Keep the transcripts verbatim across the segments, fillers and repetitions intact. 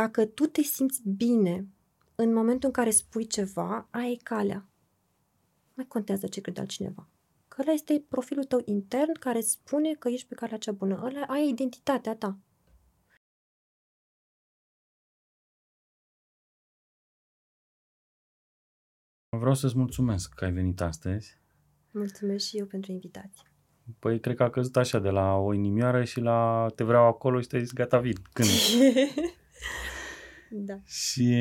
Dacă tu te simți bine în momentul în care spui ceva, aia e calea. Mai contează ce crede altcineva. Că ăla este profilul tău intern care spune că ești pe calea cea bună. Ăla, aia e identitatea ta. Vreau să-ți mulțumesc că ai venit astăzi. Mulțumesc și eu pentru invitație. Păi, cred că a căzut așa, de la o inimioară și la te vreau acolo și te-ai zis gata, vin. Când? Da. Și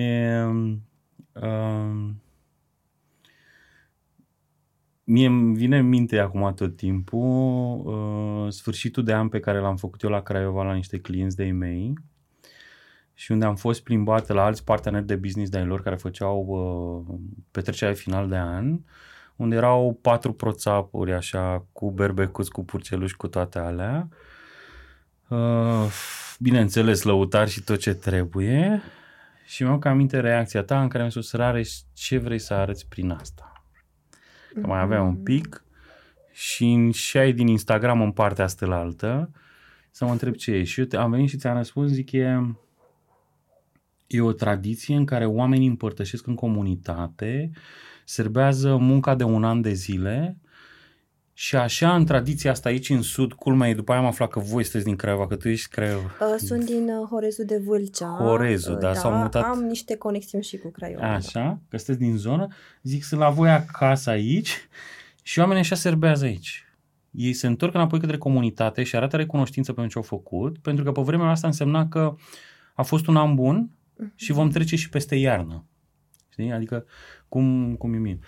uh, mie îmi vine în minte acum tot timpul uh, sfârșitul de an pe care l-am făcut eu la Craiova la niște clienți de-ai mei și unde am fost plimbat la alți parteneri de business de-ai lor care făceau uh, petrecerea final de an, unde erau patru proțapuri așa cu berbecuți, cu purceluși, cu toate alea. Uh, bineînțeles, lăutari și tot ce trebuie. Și mi-am aminte reacția ta în care mi-a spus, Rareș, ce vrei să arăți prin asta? Că mai aveam un pic și și ai din Instagram în partea stălaltă să mă întreb ce e. Și eu te, am venit și ți-am răspuns, zic, e, e o tradiție în care oamenii împărtășesc în comunitate, serbează munca de un an de zile. Și așa, în tradiția asta aici în sud, culmea, după aia am aflat că voi sunteți din Craiova, că tu ești Craiova. Sunt din Horezul de Vâlcea. Horezul, da, da, s-au mutat. Am niște conexiuni și cu Craiova. Așa, da. Că sunteți din zonă. Zic, sunt la voi acasă aici și oamenii așa serbează aici. Ei se întorc înapoi către comunitate și arată recunoștință pentru ce au făcut, pentru că pe vremea asta însemna că a fost un an bun și vom trece și peste iarnă. Știi? Adică, cum, cum e mie.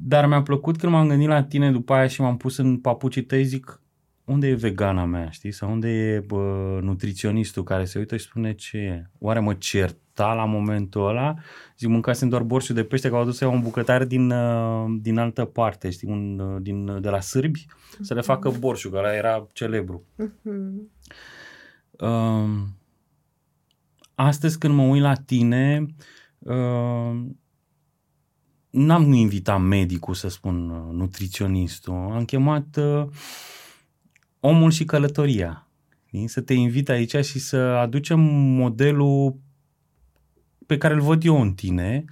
Dar mi-a plăcut când m-am gândit la tine după aia și m-am pus în papucii tăi, zic, unde e vegana mea, știi? Sau unde e bă, nutriționistul care se uită și spune ce e? Oare mă certa la momentul ăla? Zic, mâncasem doar borșul de pește, că au adus eu un bucătar din, din altă parte, știi? Un, din, de la sârbi, uh-huh. Să le facă borșul, că ăla era celebru. Uh-huh. Uh, astăzi când mă uit la tine... Uh, N-am invitat medicul, să spun, nutriționistul. Am chemat uh, omul și călătoria. Să te invit aici și să aducem modelul pe care îl văd eu în tine,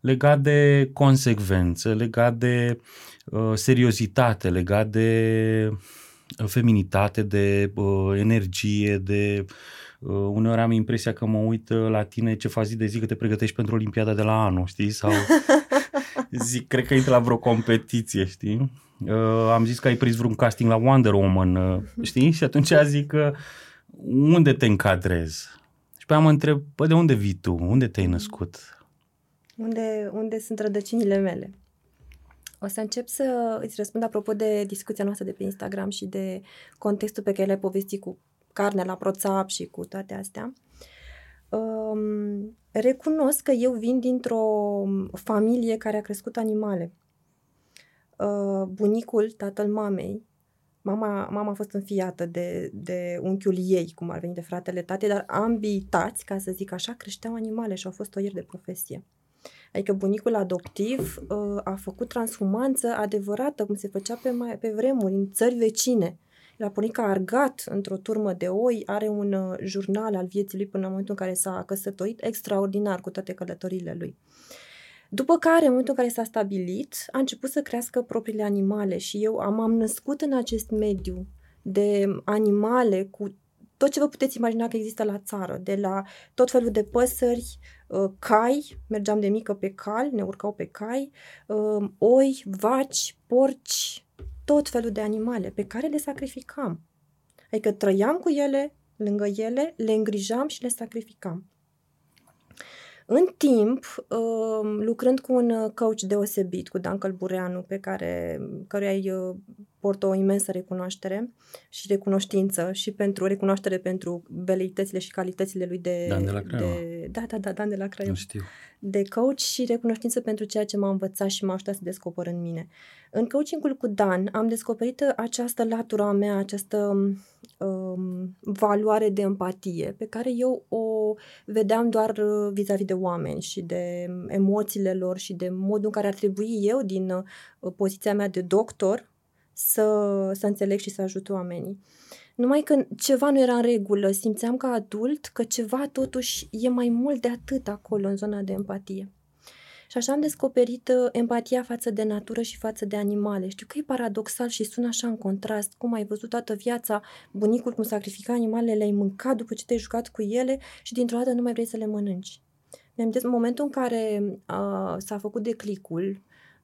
legat de consecvență, legat de uh, seriozitate, legat de feminitate, de uh, energie, de... Uh, uneori am impresia că mă uit uh, la tine ce faci zi de zi, că te pregătești pentru Olimpiada de la anul, știi? Sau... Zic, cred că intri la vreo competiție, știi? Uh, am zis că ai prins vreun casting la Wonder Woman, uh, știi? Și atunci zic, uh, unde te încadrezi? Și pe aia mă întreb, păi de unde vii tu? Unde te-ai născut? Unde, unde sunt rădăcinile mele? O să încep să îți răspund apropo de discuția noastră de pe Instagram și de contextul pe care l-ai povestit cu carne la proțap și cu toate astea. Um, recunosc că eu vin dintr-o familie care a crescut animale. Uh, bunicul, tatăl mamei, mama, mama a fost înfiată de, de unchiul ei, cum ar veni de fratele tatei, dar ambii tați, ca să zic așa, creșteau animale și au fost oieri de profesie. Adică bunicul adoptiv uh, a făcut transhumanță adevărată, cum se făcea pe, mai, pe vremuri, în țări vecine. La bunica a argat într-o turmă de oi, are un uh, jurnal al vieții lui până în momentul în care s-a căsătorit, extraordinar cu toate călătorile lui. După care, în momentul în care s-a stabilit, a început să crească propriile animale și eu am, am născut în acest mediu de animale cu tot ce vă puteți imagina că există la țară, de la tot felul de păsări, uh, cai, mergeam de mică pe cal, ne urcau pe cai, uh, oi, vaci, porci, tot felul de animale pe care le sacrificam. Adică trăiam cu ele, lângă ele, le îngrijam și le sacrificam. În timp, lucrând cu un coach deosebit, cu Dan Călbureanu, pe care căruia îi port o imensă recunoaștere și recunoștință și pentru recunoaștere pentru beleitățile și calitățile lui de... Dan de la Craiova. De, da, da, da, Dan de la Craiova. Nu știu. De coach și recunoștință pentru ceea ce m-a învățat și m-a ajutat să descopăr în mine. În coaching-ul cu Dan am descoperit această latura mea, această um, valoare de empatie pe care eu o vedeam doar vis-a-vis de oameni și de emoțiile lor și de modul în care ar trebui eu din uh, poziția mea de doctor să, să înțeleg și să ajut oamenii. Numai că ceva nu era în regulă, simțeam ca adult că ceva totuși e mai mult de atât acolo în zona de empatie. Și așa am descoperit empatia față de natură și față de animale. Știu că e paradoxal și sună așa în contrast, cum ai văzut toată viața bunicul cum sacrifica animalele, le-ai mâncat după ce te-ai jucat cu ele și dintr-o dată nu mai vrei să le mănânci. Mi-am zis, în momentul în care uh, s-a făcut declicul,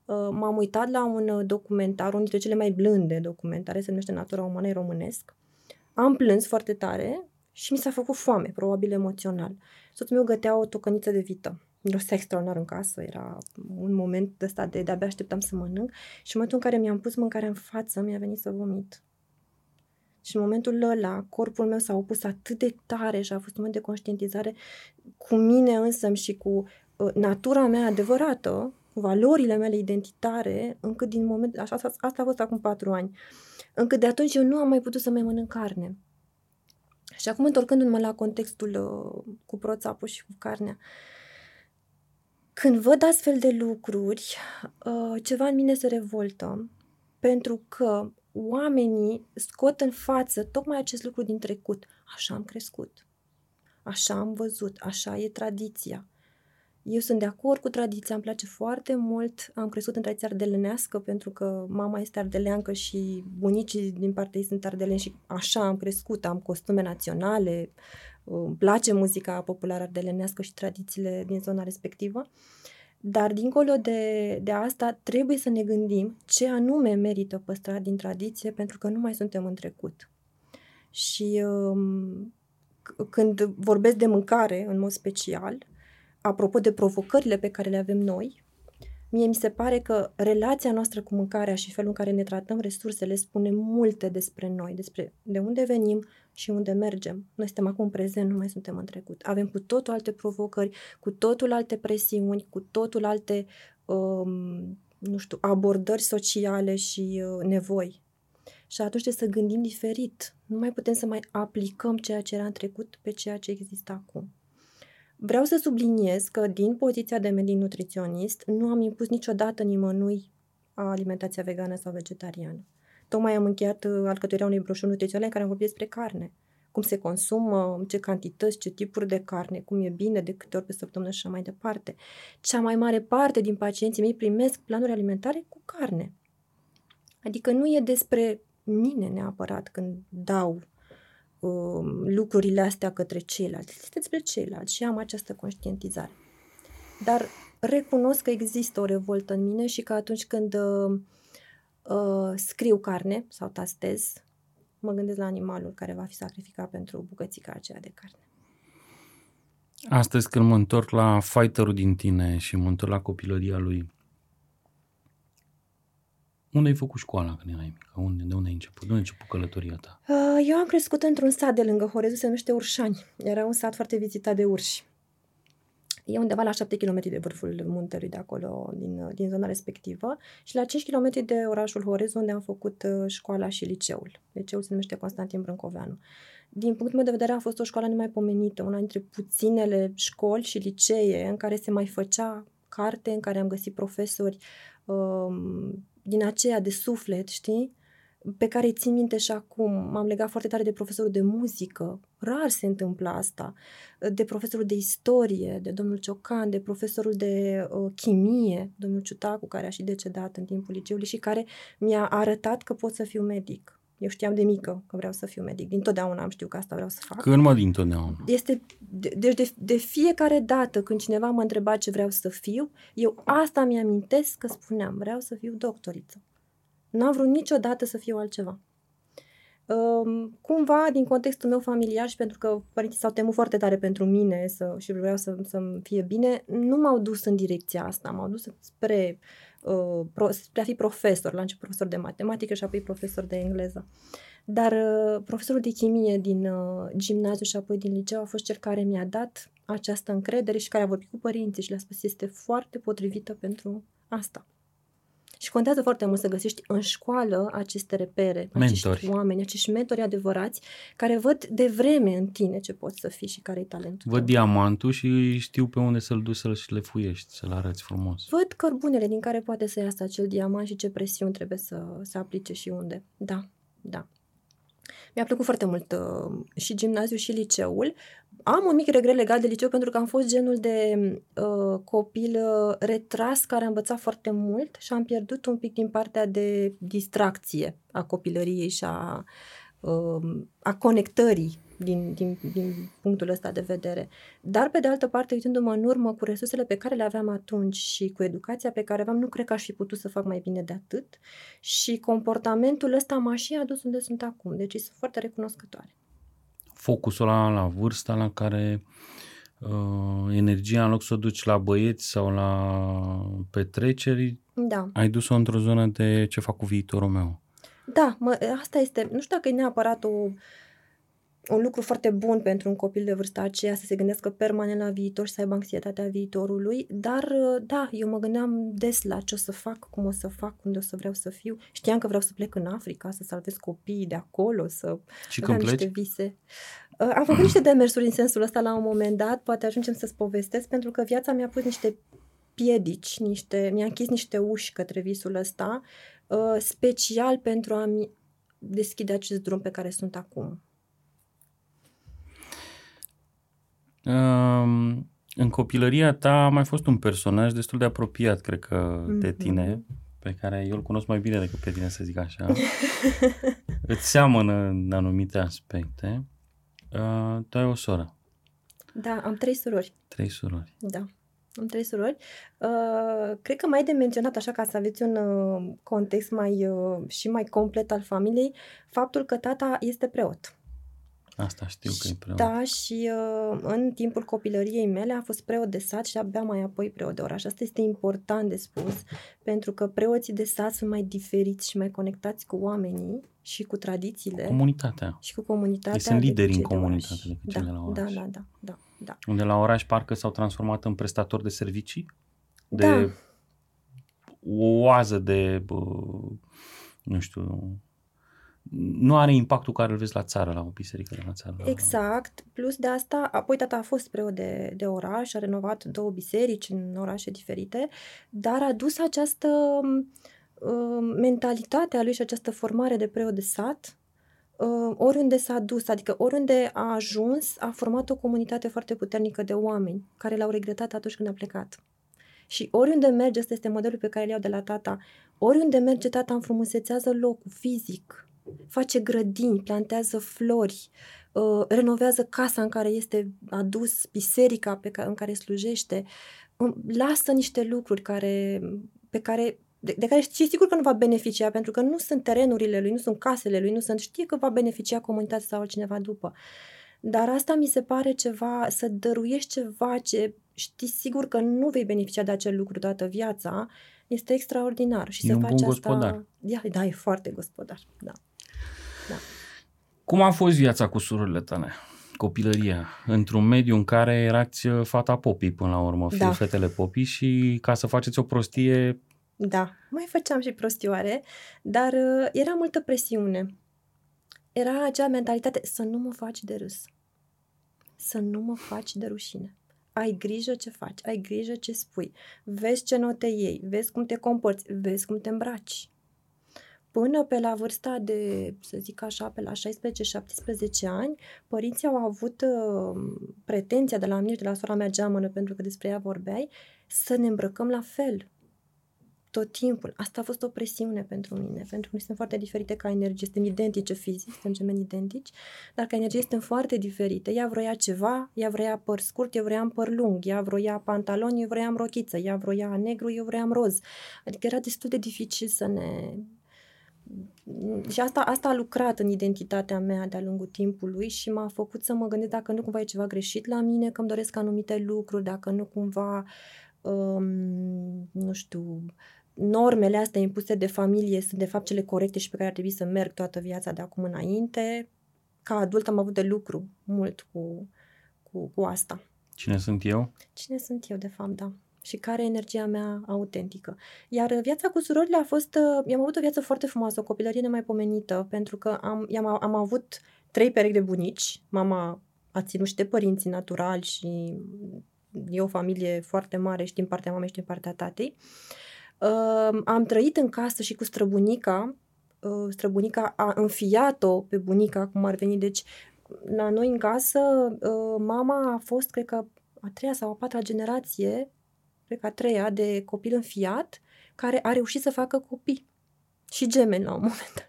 uh, m-am uitat la un documentar, unul dintre cele mai blânde documentare, se numește Natura umană, e românesc. Am plâns foarte tare și mi s-a făcut foame, probabil emoțional. Soțul meu gătea o tocăniță de vită. Mirosea extraordinar în casă, era un moment de ăsta de de-abia așteptam să mănânc și în momentul în care mi-am pus mâncarea în față, mi-a venit să vomit. Și în momentul ăla, corpul meu s-a opus atât de tare și a fost un moment de conștientizare cu mine însămi și cu uh, natura mea adevărată, cu valorile mele identitare, încât din moment, așa, asta a fost acum patru ani, încât de atunci eu nu am mai putut să mai mănânc carne. Și acum, întorcându-mă la contextul uh, cu proțapul și cu carnea, când văd astfel de lucruri, ceva în mine se revoltă, pentru că oamenii scot în față tocmai acest lucru din trecut. Așa am crescut, așa am văzut, așa e tradiția. Eu sunt de acord cu tradiția, îmi place foarte mult, am crescut în tradiția ardelenească, pentru că mama este ardeleancă și bunicii din partea ei sunt ardeleni și așa am crescut, am costume naționale, îmi place muzica populară ardelenească și tradițiile din zona respectivă, dar dincolo de, de asta trebuie să ne gândim ce anume merită păstrat din tradiție, pentru că nu mai suntem în trecut. Și când vorbesc de mâncare, în mod special, apropo de provocările pe care le avem noi, mie mi se pare că relația noastră cu mâncarea și felul în care ne tratăm resursele spune multe despre noi, despre de unde venim și unde mergem. Noi suntem acum în prezent, nu mai suntem în trecut. Avem cu totul alte provocări, cu totul alte presiuni, cu totul alte, um, nu știu, abordări sociale și uh, nevoi. Și atunci trebuie să gândim diferit. Nu mai putem să mai aplicăm ceea ce era în trecut pe ceea ce există acum. Vreau să subliniez că din poziția de medic nutriționist nu am impus niciodată nimănui alimentația vegană sau vegetariană. Tocmai am încheiat alcătuirea unei broșuri nutriționale în care am vorbit despre carne, cum se consumă, ce cantități, ce tipuri de carne, cum e bine, de câte ori pe săptămână și așa mai departe. Cea mai mare parte din pacienții mei primesc planuri alimentare cu carne. Adică nu e despre mine neapărat când dau lucrurile astea către ceilalți. Este despre ceilalți și am această conștientizare. Dar recunosc că există o revoltă în mine și că atunci când uh, uh, scriu carne sau tastez, mă gândesc la animalul care va fi sacrificat pentru bucățica aceea de carne. Astăzi când mă întorc la fighterul din tine și mă întorc la copilăria lui, unde ai făcut școala când erai mică? Unde, de unde ai început? De unde ai început călătoria ta? Eu am crescut într-un sat de lângă Horezu, se numește Urșani. Era un sat foarte vizitat de urși. E undeva la șapte kilometri de vârful muntelui de acolo, din, din zona respectivă, și la cinci kilometri de orașul Horezu, unde am făcut școala și liceul. Liceul se numește Constantin Brâncoveanu. Din punctul meu de vedere a fost o școală nemaipomenită, una dintre puținele școli și licee în care se mai făcea carte, în care am găsit profesori um, din aceea de suflet, știi, pe care îi țin minte și acum. M-am legat foarte tare de profesorul de muzică, rar se întâmplă asta, de profesorul de istorie, de domnul Ciocan, de profesorul de uh, chimie, domnul Ciutacu, care a și decedat în timpul liceului și care mi-a arătat că pot să fiu medic. Eu știam de mică că vreau să fiu medic. Dintotdeauna am știut că asta vreau să fac. Când mă dintotdeauna? Este, de, deci de, de fiecare dată când cineva mă întreba ce vreau să fiu, eu asta mi-amintesc că spuneam, vreau să fiu doctoriță. N-am vrut niciodată să fiu altceva. Um, cumva, din contextul meu familiar și pentru că părinții s-au temut foarte tare pentru mine să, și vreau să, să-mi fie bine, nu m-au dus în direcția asta, m-au dus spre... Uh, pro, spre a fi profesor, la început profesor de matematică și apoi profesor de engleză. Dar uh, profesorul de chimie din uh, gimnaziu și apoi din liceu a fost cel care mi-a dat această încredere și care a vorbit cu părinții și le-a spus este foarte potrivită pentru asta. Și contează foarte mult să găsești în școală aceste repere, mentori, acești oameni, acești mentori adevărați care văd de vreme în tine ce poți să fii și care-i talentul. Văd diamantul și știu pe unde să-l duci să-l șlefuiești, să-l arăți frumos. Văd cărbunele din care poate să iasă acel diamant și ce presiuni trebuie să, să aplice și unde. Da, da. Mi-a plăcut foarte mult uh, și gimnaziul și liceul. Am un mic regret legat de liceu pentru că am fost genul de uh, copil uh, retras care a învățat foarte mult și am pierdut un pic din partea de distracție a copilăriei și a, uh, a conectării din, din, din punctul ăsta de vedere. Dar pe de altă parte, uitându-mă în urmă cu resursele pe care le aveam atunci și cu educația pe care aveam, nu cred că aș fi putut să fac mai bine de atât și comportamentul ăsta m-a și adus unde sunt acum, deci sunt foarte recunoscătoare. Focusul ăla la vârsta la care uh, energia, în loc să o duci la băieți sau la petreceri, da, ai dus-o într-o zonă de ce fac cu viitorul meu. Da, mă, asta este, nu știu dacă e neapărat o, un lucru foarte bun pentru un copil de vârsta aceea să se gândească permanent la viitor și să aibă anxietatea viitorului, dar da, eu mă gândeam des la ce o să fac, cum o să fac, unde o să vreau să fiu. Știam că vreau să plec în Africa, să salvez copiii de acolo, să aveam niște vise. Am făcut niște demersuri în sensul ăsta la un moment dat, poate ajungem să-ți povestesc, pentru că viața mi-a pus niște piedici, niște, mi-a închis niște uși către visul ăsta, special pentru a-mi deschide acest drum pe care sunt acum. În copilăria ta a mai fost un personaj destul de apropiat, cred că, de tine, pe care eu îl cunosc mai bine decât pe tine, să zic așa. Îți seamănă în anumite aspecte. Uh, tu ai o soră. Da, am trei surori. Trei surori. Da, am trei surori. Uh, cred că mai de menționat, așa ca să aveți un uh, context mai uh, și mai complet al familiei, faptul că tata este preot. Asta știu că e preot. Da, și uh, în timpul copilăriei mele a fost preot de sat și abia mai apoi preot de oraș. Asta este important de spus, pentru că preoții de sat sunt mai diferiți și mai conectați cu oamenii și cu tradițiile. Cu comunitatea. Și cu comunitatea. Ei sunt lideri în comunitate decât cele la oraș. Da, da, da, da, da. Unde la oraș parcă s-au transformat în prestatori de servicii, de da. o oază de, bă, nu știu... Nu are impactul care îl vezi la țară, la o biserică de la țară. La... Exact. Plus de asta, apoi tata a fost preot de, de oraș, a renovat două biserici în orașe diferite, dar a dus această uh, mentalitate a lui și această formare de preot de sat uh, oriunde s-a dus, adică oriunde a ajuns, a format o comunitate foarte puternică de oameni care l-au regretat atunci când a plecat. Și oriunde merge, ăsta este modelul pe care îl iau de la tata, oriunde merge tata înfrumusețează locul fizic, face grădini, plantează flori, uh, renovează casa în care este adus, biserica pe ca- în care slujește, um, lasă niște lucruri care, pe care, de, de care știe sigur că nu va beneficia, pentru că nu sunt terenurile lui, nu sunt casele lui, nu sunt, știe că va beneficia comunitatea sau altcineva după. Dar asta mi se pare ceva, să dăruiești ceva ce știi sigur că nu vei beneficia de acel lucru toată viața, este extraordinar. Și e să un faci bun asta... gospodar. Da, da, e foarte gospodar, da. Da. Cum a fost viața cu surorile tale, copilăria, într-un mediu în care erați fata popii până la urmă, da, fetele popii și ca să faceți o prostie... Da, mai făceam și prostioare, dar era multă presiune. Era acea mentalitate să nu mă faci de râs, să nu mă faci de rușine. Ai grijă ce faci, ai grijă ce spui, vezi ce note iei, vezi cum te comporți, vezi cum te îmbraci. Până pe la vârsta de, să zic așa, pe la șaisprezece-șaptesprezece ani, părinții au avut uh, pretenția de la mine și de la sora mea geamănă, pentru că despre ea vorbeai, să ne îmbrăcăm la fel tot timpul. Asta a fost o presiune pentru mine, pentru că noi suntem foarte diferite ca energie, suntem identice fizic, suntem gemeni identici, dar ca energie suntem foarte diferite. Ea vroia ceva, ea vroia păr scurt, eu vroiam păr lung, ea vroia pantaloni, eu vroiam rochiță, ea vroia negru, eu vroiam roz. Adică era destul de dificil să ne... Și asta, asta a lucrat în identitatea mea de-a lungul timpului și m-a făcut să mă gândesc dacă nu cumva e ceva greșit la mine, că îmi doresc anumite lucruri, dacă nu cumva, um, nu știu, normele astea impuse de familie sunt de fapt cele corecte și pe care ar trebui să merg toată viața de acum înainte. Ca adult am avut de lucru mult cu, cu, cu asta. Cine sunt eu? Cine sunt eu, de fapt, da. Și care e energia mea autentică. Iar viața cu surorile a fost... I-am avut o viață foarte frumoasă, o copilărie nemaipomenită, pentru că am, i-am, am avut trei perechi de bunici. Mama a ținut și de părinții naturali și e o familie foarte mare și din partea mamei și din partea tatei. Uh, am trăit în casă și cu străbunica, străbunica a înfiat-o pe bunica, cum ar veni. Deci, la noi în casă, mama a fost, cred că, a treia sau a patra generație, cred că a treia, de copil înfiat, care a reușit să facă copii și gemeni la un moment dat.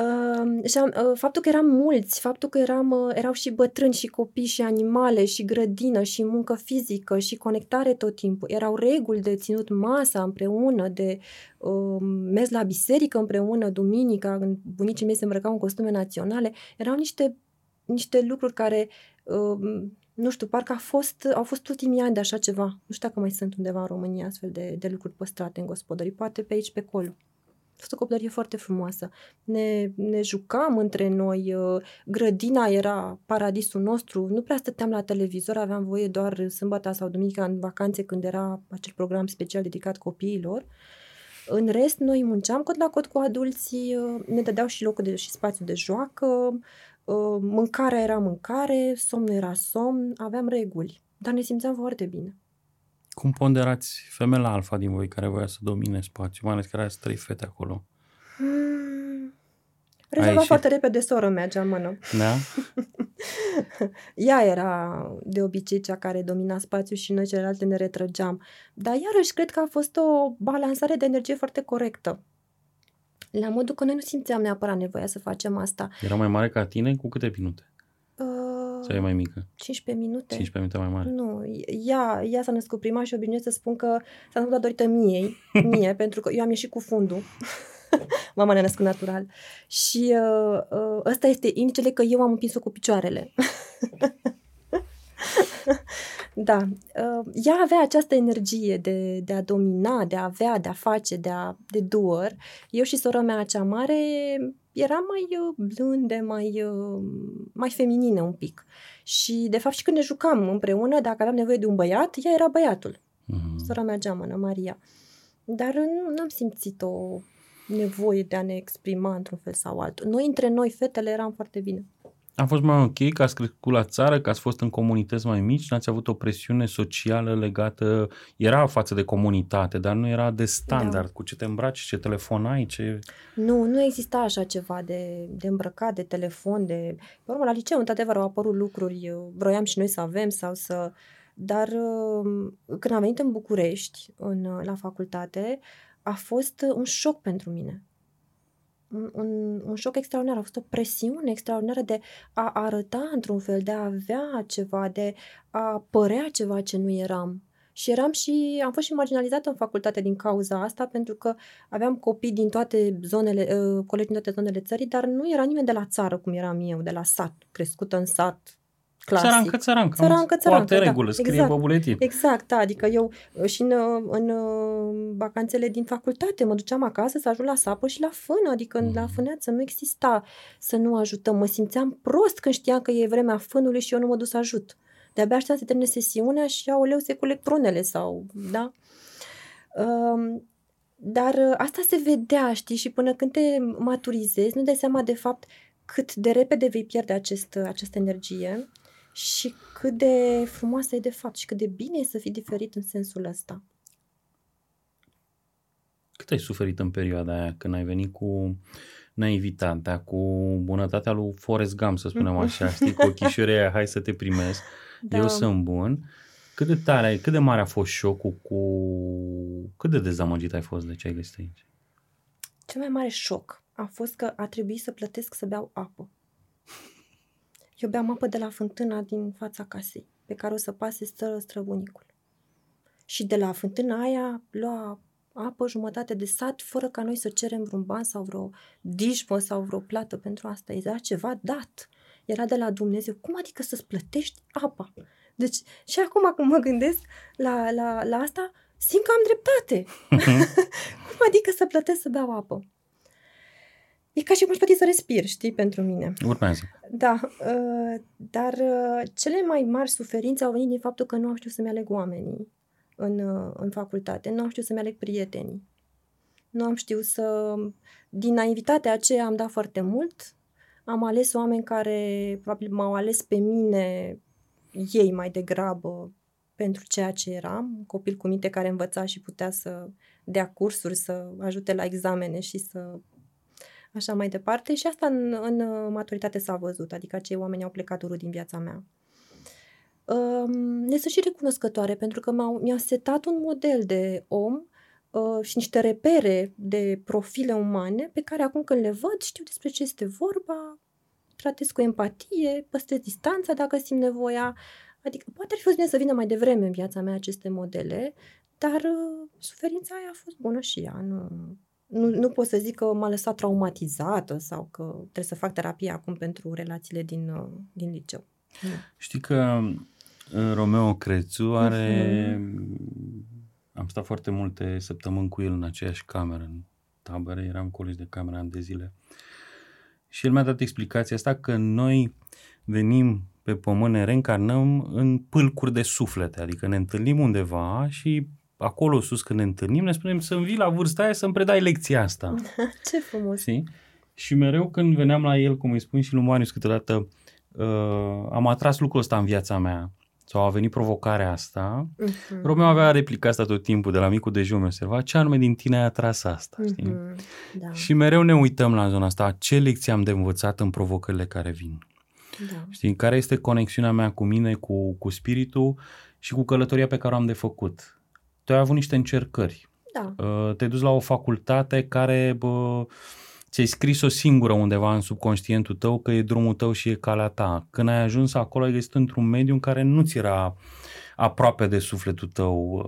Uh, și am, uh, faptul că eram mulți, faptul că eram, uh, erau și bătrâni și copii și animale și grădină și muncă fizică și conectare tot timpul, erau reguli de ținut masa împreună, de uh, mers la biserică împreună duminica, când bunicii mei se îmbrăcau în costume naționale, erau niște, niște lucruri care, uh, nu știu, parcă a fost, au fost ultimii ani de așa ceva. Nu știu dacă mai sunt undeva în România astfel de, de lucruri păstrate în gospodării, poate pe aici, pe acolo. A fost o copilărie foarte frumoasă. Ne, ne jucam între noi, grădina era paradisul nostru, nu prea stăteam la televizor, aveam voie doar sâmbătă sau duminica în vacanțe când era acel program special dedicat copiilor. În rest, noi munceam cot la cot cu adulții, ne dădeau și locul de, și spațiu de joacă, mâncarea era mâncare, somnul era somn, aveam reguli, dar ne simțeam foarte bine. Cum ponderați femeia alfa din voi care voia să domine spațiul, mai ales că erați trei fete acolo? Hmm. Rezolva foarte repede soră mea, geamănă. Da? Ea era de obicei cea care domina spațiul și noi celelalte ne retrăgeam. Dar iarăși cred că a fost o balansare de energie foarte corectă. La modul că noi nu simțeam neapărat nevoia să facem asta. Era mai mare ca tine? Cu câte minute? Sau e mai mică? cincisprezece minute. cincisprezece minute mai mare. Nu, ea, ea s-a născut prima și obișnuiesc să spun că s-a născut datorită miei, mie, pentru că eu am ieșit cu fundul. Mama ne-a născut natural. Și uh, ăsta este indicele că eu am împins-o cu picioarele. Da. Uh, ea avea această energie de, de a domina, de a avea, de a face, de a de doar. Eu și sora mea cea mare... Era mai blândă, mai, mai feminină un pic. Și, de fapt, și când ne jucam împreună, dacă aveam nevoie de un băiat, ea era băiatul. Mm-hmm. Sora mea geamănă, Maria. Dar nu am simțit o nevoie de a ne exprima într-un fel sau altul. Noi, între noi, fetele, eram foarte bine. A fost mai ok că ați crescut la țară, că ați fost în comunități mai mici, n-ați avut o presiune socială legată, era față de comunitate, dar nu era de standard, da. Cu ce te îmbraci, ce telefon ai, ce... Nu, nu exista așa ceva de, de îmbrăcat, de telefon, de... Pe urmă, la liceu, într-adevăr, au apărut lucruri, vroiam și noi să avem sau să... Dar când am venit în București, în, la facultate, a fost un șoc pentru mine. Un, un, un șoc extraordinar, a fost o presiune extraordinară de a arăta într-un fel, de a avea ceva, de a părea ceva ce nu eram. Și eram și, am fost și marginalizată în facultate din cauza asta, pentru că aveam copii din toate zonele, colegi din toate zonele țării, dar nu era nimeni de la țară cum eram eu, de la sat, crescută în sat. Clasic. Țărancă, țărancă, țărancă, țărancă, o altă regulă, da, scrie exact, pe buletin. Exact, da, adică eu și în, în vacanțele din facultate mă duceam acasă să ajung la sapă și la fână, adică mm. la fâneață nu exista să nu ajutăm. Mă simțeam prost când știam că e vremea fânului și eu nu mă duc să ajut. De-abia așteptam să termine sesiunea și aoleu se cu electronele sau, da... Um, dar asta se vedea, știi, și până când te maturizezi, nu dai seama de fapt cât de repede vei pierde acest, această energie... Și cât de frumoasă e de fapt și cât de bine e să fii diferit în sensul ăsta. Cât ai suferit în perioada aia când ai venit cu naivitatea, cu bunătatea lui Forrest Gump, să spunem așa, știi, cu ochișurii aia, hai să te primesc, da. Eu sunt bun. Cât de tare, cât de mare a fost șocul cu... Cât de dezamăgit ai fost de ce ai găsit aici? Cel mai mare șoc a fost că a trebuit să plătesc să beau apă. Eu beam apă de la fântâna din fața casei, pe care o să pase stră, străbunicul. Și de la fântâna aia lua apă jumătate de sat, fără ca noi să cerem vreun ban sau vreo dișmă sau vreo plată pentru asta. Era ceva dat. Era de la Dumnezeu. Cum adică să-ți plătești apa? Deci și acum când mă gândesc la, la, la asta, simt că am dreptate. Cum adică să plătesc să beau apă? E ca și cum aș plăti să respir, știi, pentru mine. Urmează. Da, dar cele mai mari suferințe au venit din faptul că nu am știut să-mi aleg oamenii în, în facultate, nu am știut să-mi aleg prietenii, nu am știut să... Din naivitatea aceea am dat foarte mult, am ales oameni care probabil m-au ales pe mine, ei mai degrabă, pentru ceea ce eram, copil cu minte care învăța și putea să dea cursuri, să ajute la examene și să... așa mai departe. Și asta în, în maturitate s-a văzut, adică acei oameni au plecat urât din viața mea. Le sunt și recunoscătoare pentru că m-au, mi-au setat un model de om uh, și niște repere de profile umane pe care acum când le văd știu despre ce este vorba, tratez cu empatie, păstrez distanța dacă simt nevoia. Adică poate ar fi fost bine să vină mai devreme în viața mea aceste modele, dar uh, suferința aia a fost bună și ea. Nu, nu, nu pot să zic că m-a lăsat traumatizată sau că trebuie să fac terapie acum pentru relațiile din, uh, din liceu. Nu. Știi că Romeo Crețu are, am stat foarte multe săptămâni cu el în aceeași cameră, în tabără, eram colegi de cameră ani de zile și el mi-a dat explicația asta că noi venim pe pământ, ne reîncarnăm în pâlcuri de suflete, adică ne întâlnim undeva și acolo sus când ne întâlnim ne spunem să-mi vii la vârsta aia să-mi predai lecția asta. Ce frumos! Sii? Și mereu când veneam la el, cum îi spun și lui Marius câteodată, Uh, am atras lucrul ăsta în viața mea sau a venit provocarea asta, uh-huh. Romeo avea replica asta tot timpul de la micul dejun, mi-a observat ce anume din tine ai atras asta, uh-huh. Știi? Da. Și mereu ne uităm la zona asta, ce lecții am de învățat în provocările care vin, da. Știi? Care este conexiunea mea cu mine, cu, cu spiritul și cu călătoria pe care o am de făcut. Tu ai avut niște încercări, da. uh, te-ai dus la o facultate care... Bă, ți-ai scris-o singură undeva în subconștientul tău că e drumul tău și e calea ta. Când ai ajuns acolo, ai găsit într-un mediu în care nu ți era aproape de sufletul tău,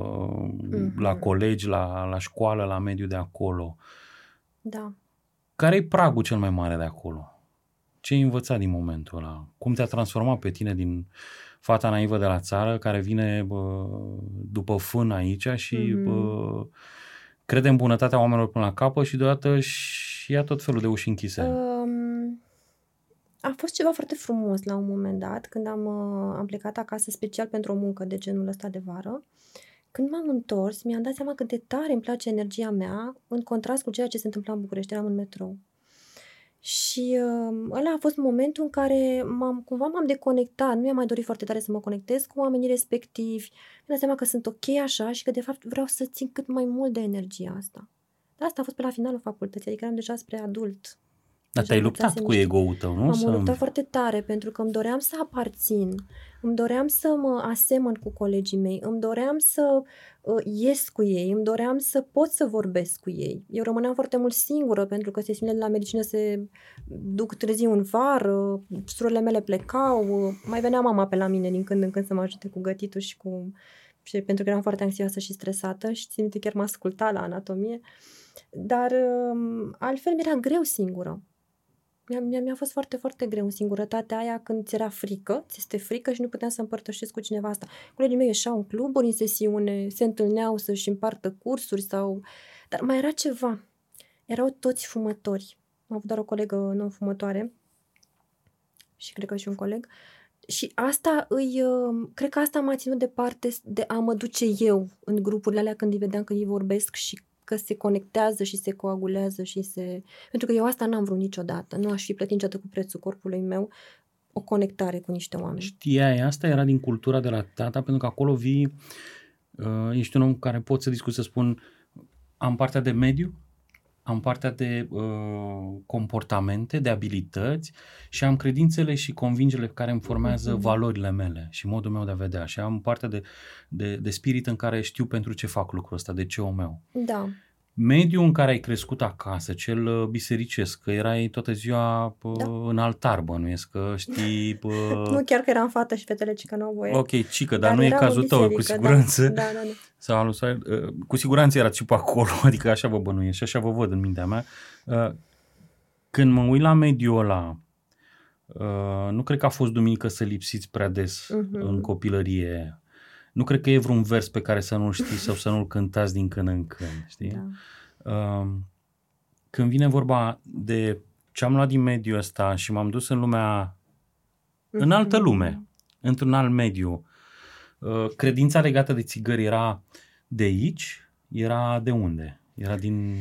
mm-hmm. La colegi, la, la școală, la mediul de acolo. Da. Care-i pragul cel mai mare de acolo? Ce ai învățat din momentul ăla? Cum te-a transformat pe tine din fata naivă de la țară care vine bă, după fân aici și... Mm-hmm. Bă, crede în bunătatea oamenilor până la capă și deodată și ia tot felul de uși închise. Um, a fost ceva foarte frumos la un moment dat, când am, am plecat acasă special pentru o muncă de genul ăsta de vară. Când m-am întors, mi-am dat seama cât de tare îmi place energia mea în contrast cu ceea ce se întâmpla în București. Eram în metrou. Și um, ăla a fost momentul în care m-am, cumva m-am deconectat, nu mi-am mai dorit foarte tare să mă conectez cu oamenii respectivi, mi-am dat seama că sunt ok așa și că de fapt vreau să țin cât mai mult de energia asta. Dar asta a fost pe la finalul facultății, adică eram deja spre adult. Dar te-ai luptat cu ego-ul tău, nu? M-am luptat foarte tare pentru că îmi doream să aparțin, îmi doream să mă asemăn cu colegii mei, îmi doream să uh, ies cu ei, îmi doream să pot să vorbesc cu ei. Eu rămâneam foarte mult singură pentru că sesiunile de la medicină se duc târziu în vară, surorile mele plecau, mai venea mama pe la mine din când în când să mă ajute cu gătitul și cu... Și pentru că eram foarte anxioasă și stresată și țin minte chiar mă asculta la anatomie, dar uh, altfel mi-era greu singură. Mi-a, mi-a fost foarte, foarte greu în singurătatea aia când ți era frică, ți este frică și nu puteam să împărtășesc cu cineva asta. Colegii mei ieșeau în cluburi, în sesiune, se întâlneau să-și împartă cursuri sau... Dar mai era ceva. Erau toți fumători. Am avut doar o colegă non-fumătoare și cred că și un coleg. Și asta îi... Cred că asta m-a ținut departe de a mă duce eu în grupurile alea când îi vedeam că ei vorbesc și că se conectează și se coagulează și se... Pentru că eu asta n-am vrut niciodată. Nu aș fi plătit niciodată cu prețul corpului meu o conectare cu niște oameni. Știai, asta era din cultura de la tata, pentru că acolo vii... Uh, ești un om care pot să discut, să spun am partea de mediu, am partea de uh, comportamente, de abilități și am credințele și convingerile care îmi formează mm-hmm. valorile mele și modul meu de a vedea și am partea de, de, de spirit în care știu pentru ce fac lucrul ăsta, de ce-ul meu. Da. Mediul în care ai crescut acasă, cel bisericesc, că erai toată ziua pă, da. În altar, bănuiesc că știi... Pă... Nu chiar că eram fată și fetele cică n-au voie. Ok, cică, dar, dar nu e cazul biserică, tău, cu siguranță. Da, da, da. Sau, sau, cu siguranță era cipă acolo, adică așa vă bănuiesc și așa vă văd în mintea mea. Când mă uit la mediul ăla, nu cred că a fost duminică să lipsiți prea des uh-huh. în copilărie. Nu cred că e vreun vers pe care să nu-l știi sau să nu-l cântați din când în când, știi? Da. Când vine vorba de ce am luat din mediul ăsta și m-am dus în lumea, în altă lume, într-un alt mediu, credința legată de țigări era de aici, era de unde? Era din...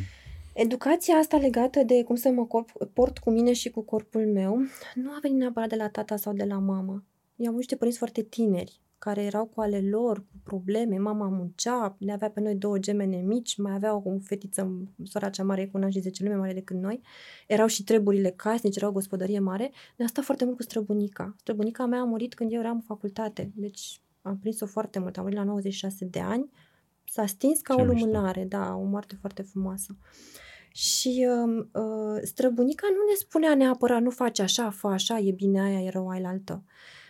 Educația asta legată de cum să mă port cu mine și cu corpul meu nu a venit neapărat de la tata sau de la mama. Eu am avut niște părinți foarte tineri, care erau cu ale lor, cu probleme, mama muncea, ne avea pe noi două gemene mici, mai avea o fetiță, sora cea mare, cu un an și zece luni, mai mare decât noi, erau și treburile casnice, era o gospodărie mare, ne-a stat foarte mult cu străbunica. Străbunica mea a murit când eu eram în facultate, deci am prins-o foarte mult, am murit la nouăzeci și șase de ani, s-a stins ca ce o lumânare, mișto. Da, o moarte foarte frumoasă. Și uh, străbunica nu ne spunea neapărat, nu faci așa, fă așa, e bine aia, e rău ailaltă.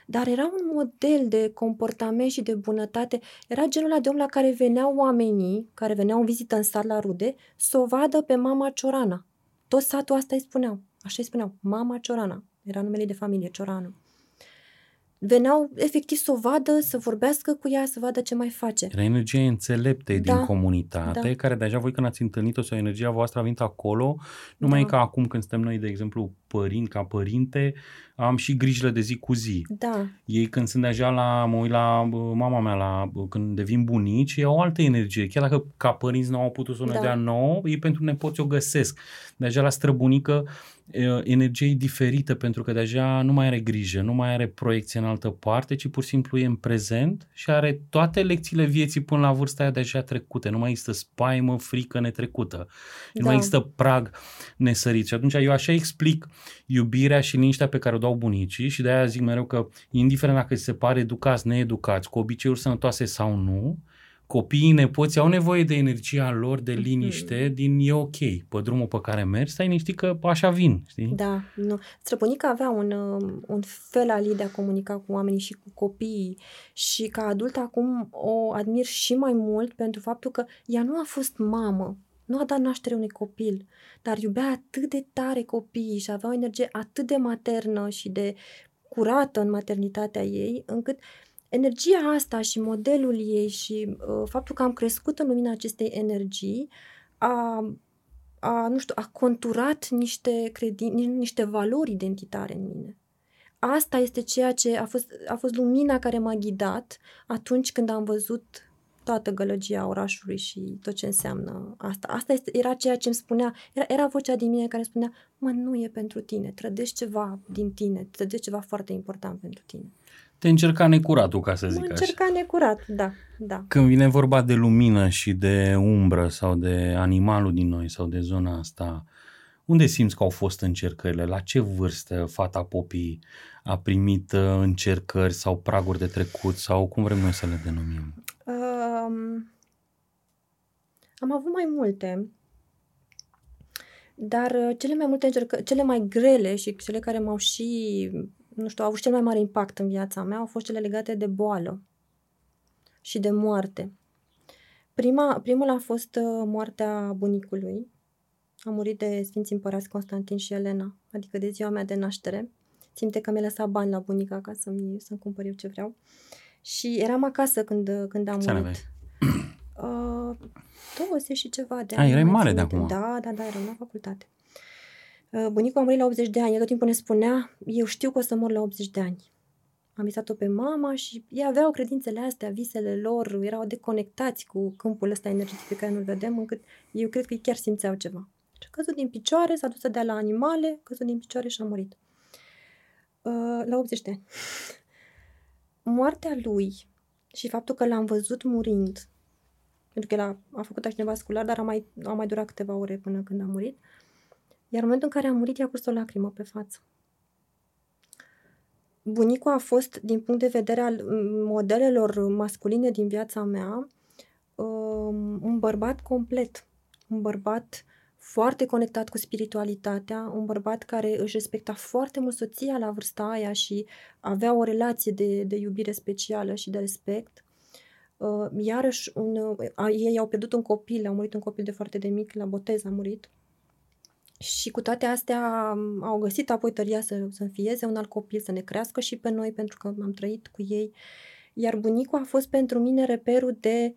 Dar era un model de comportament și de bunătate. Era genul ăla de om la care veneau oamenii, care veneau în vizită în sat la rude, să o vadă pe mama Ciorana. Tot satul asta îi spuneau. Așa îi spuneau, mama Ciorana. Era numele de familie, Cioranu. Veneau efectiv să o vadă, să vorbească cu ea, să vadă ce mai face. Era energia înțeleptă din da, comunitate, da. Care deja voi când ați întâlnit-o sau energia voastră a venit acolo, numai da. Ca acum când suntem noi, de exemplu, părinți, ca părinte, am și grijile de zi cu zi. Da. Ei când sunt deja la, mă uit la mama mea, la, când devin bunici, au o altă energie. Chiar dacă ca părinți nu au putut să ne da. Dea nouă, ei pentru nepoți o găsesc. Deja la străbunică, energie diferită, pentru că deja nu mai are grijă, nu mai are proiecție în altă parte, ci pur și simplu e în prezent și are toate lecțiile vieții până la vârsta aia deja trecute. Nu mai există spaimă, frică netrecută. Da. Nu mai există prag nesărit. Și atunci eu așa explic iubirea și liniștea pe care o dau bunicii și de aia zic mereu că indiferent dacă se pare educați, needucați, cu obiceiuri sănătoase sau nu, copiii, nepoții au nevoie de energia lor, de liniște, din e ok. Pe drumul pe care mergi, stai liniștit că așa vin, știi? Da, nu. Străbunica avea un, un fel al ei de a comunica cu oamenii și cu copiii și ca adult acum o admir și mai mult pentru faptul că ea nu a fost mamă, nu a dat naștere unui copil, dar iubea atât de tare copiii și avea o energie atât de maternă și de curată în maternitatea ei, încât energia asta și modelul ei și uh, faptul că am crescut în lumina acestei energii a, a, nu știu, a conturat niște, credin- niște valori identitare în mine. Asta este ceea ce a fost, a fost lumina care m-a ghidat atunci când am văzut toată gălăgia orașului și tot ce înseamnă asta. Asta este, era ceea ce îmi spunea, era, era vocea din mine care îmi spunea, mă, nu e pentru tine, trădești ceva din tine, trădești ceva foarte important pentru tine. Te încerca necuratul, ca să zic așa. Mă încerca necurat, da, da. Când vine vorba de lumină și de umbră sau de animalul din noi sau de zona asta, unde simți că au fost încercările? La ce vârstă fata Popii a primit încercări sau praguri de trecut sau cum vrem noi să le denumim? Um, am avut mai multe, dar cele mai multe încercări, cele mai grele și cele care m-au și... nu știu, au avut cel mai mare impact în viața mea, au fost cele legate de boală și de moarte. Prima, primul a fost moartea bunicului. A murit de Sfinții Împărați Constantin și Elena, adică de ziua mea de naștere. Simte că mi-a lăsat bani la bunica ca să-mi, să-mi cumpăr eu ce vreau. Și eram acasă când, când am murit. Uh, douăzeci și ceva de ani. Ai, erai mare de acum. Da, da, da, eram la facultate. Bunicul a murit la optzeci de ani, el tot timpul ne spunea, eu știu că o să mor la optzeci de ani. Am visat-o pe mama și ei aveau credințele astea, visele lor, erau deconectați cu câmpul ăsta energetic pe care nu-l vedem, încât eu cred că ei chiar simțeau ceva. Și a căzut din picioare, s-a dus să dea la animale, a căzut din picioare și a murit. La optzeci de ani. Moartea lui și faptul că l-am văzut murind, pentru că el a, a făcut accident vascular, dar a mai, a mai durat câteva ore până când a murit, iar în momentul în care a murit, i-a curs o lacrimă pe față. Bunicul a fost, din punct de vedere al modelelor masculine din viața mea, un bărbat complet, un bărbat foarte conectat cu spiritualitatea, un bărbat care își respecta foarte mult soția la vârsta aia și avea o relație de, de iubire specială și de respect. Iarăși, un, a, ei au pierdut un copil, a murit un copil de foarte de mic, la botez a murit. Și cu toate astea au găsit apoi tăria să, să înfieze un alt copil, să ne crească și pe noi, pentru că am trăit cu ei. Iar bunicul a fost pentru mine reperul de,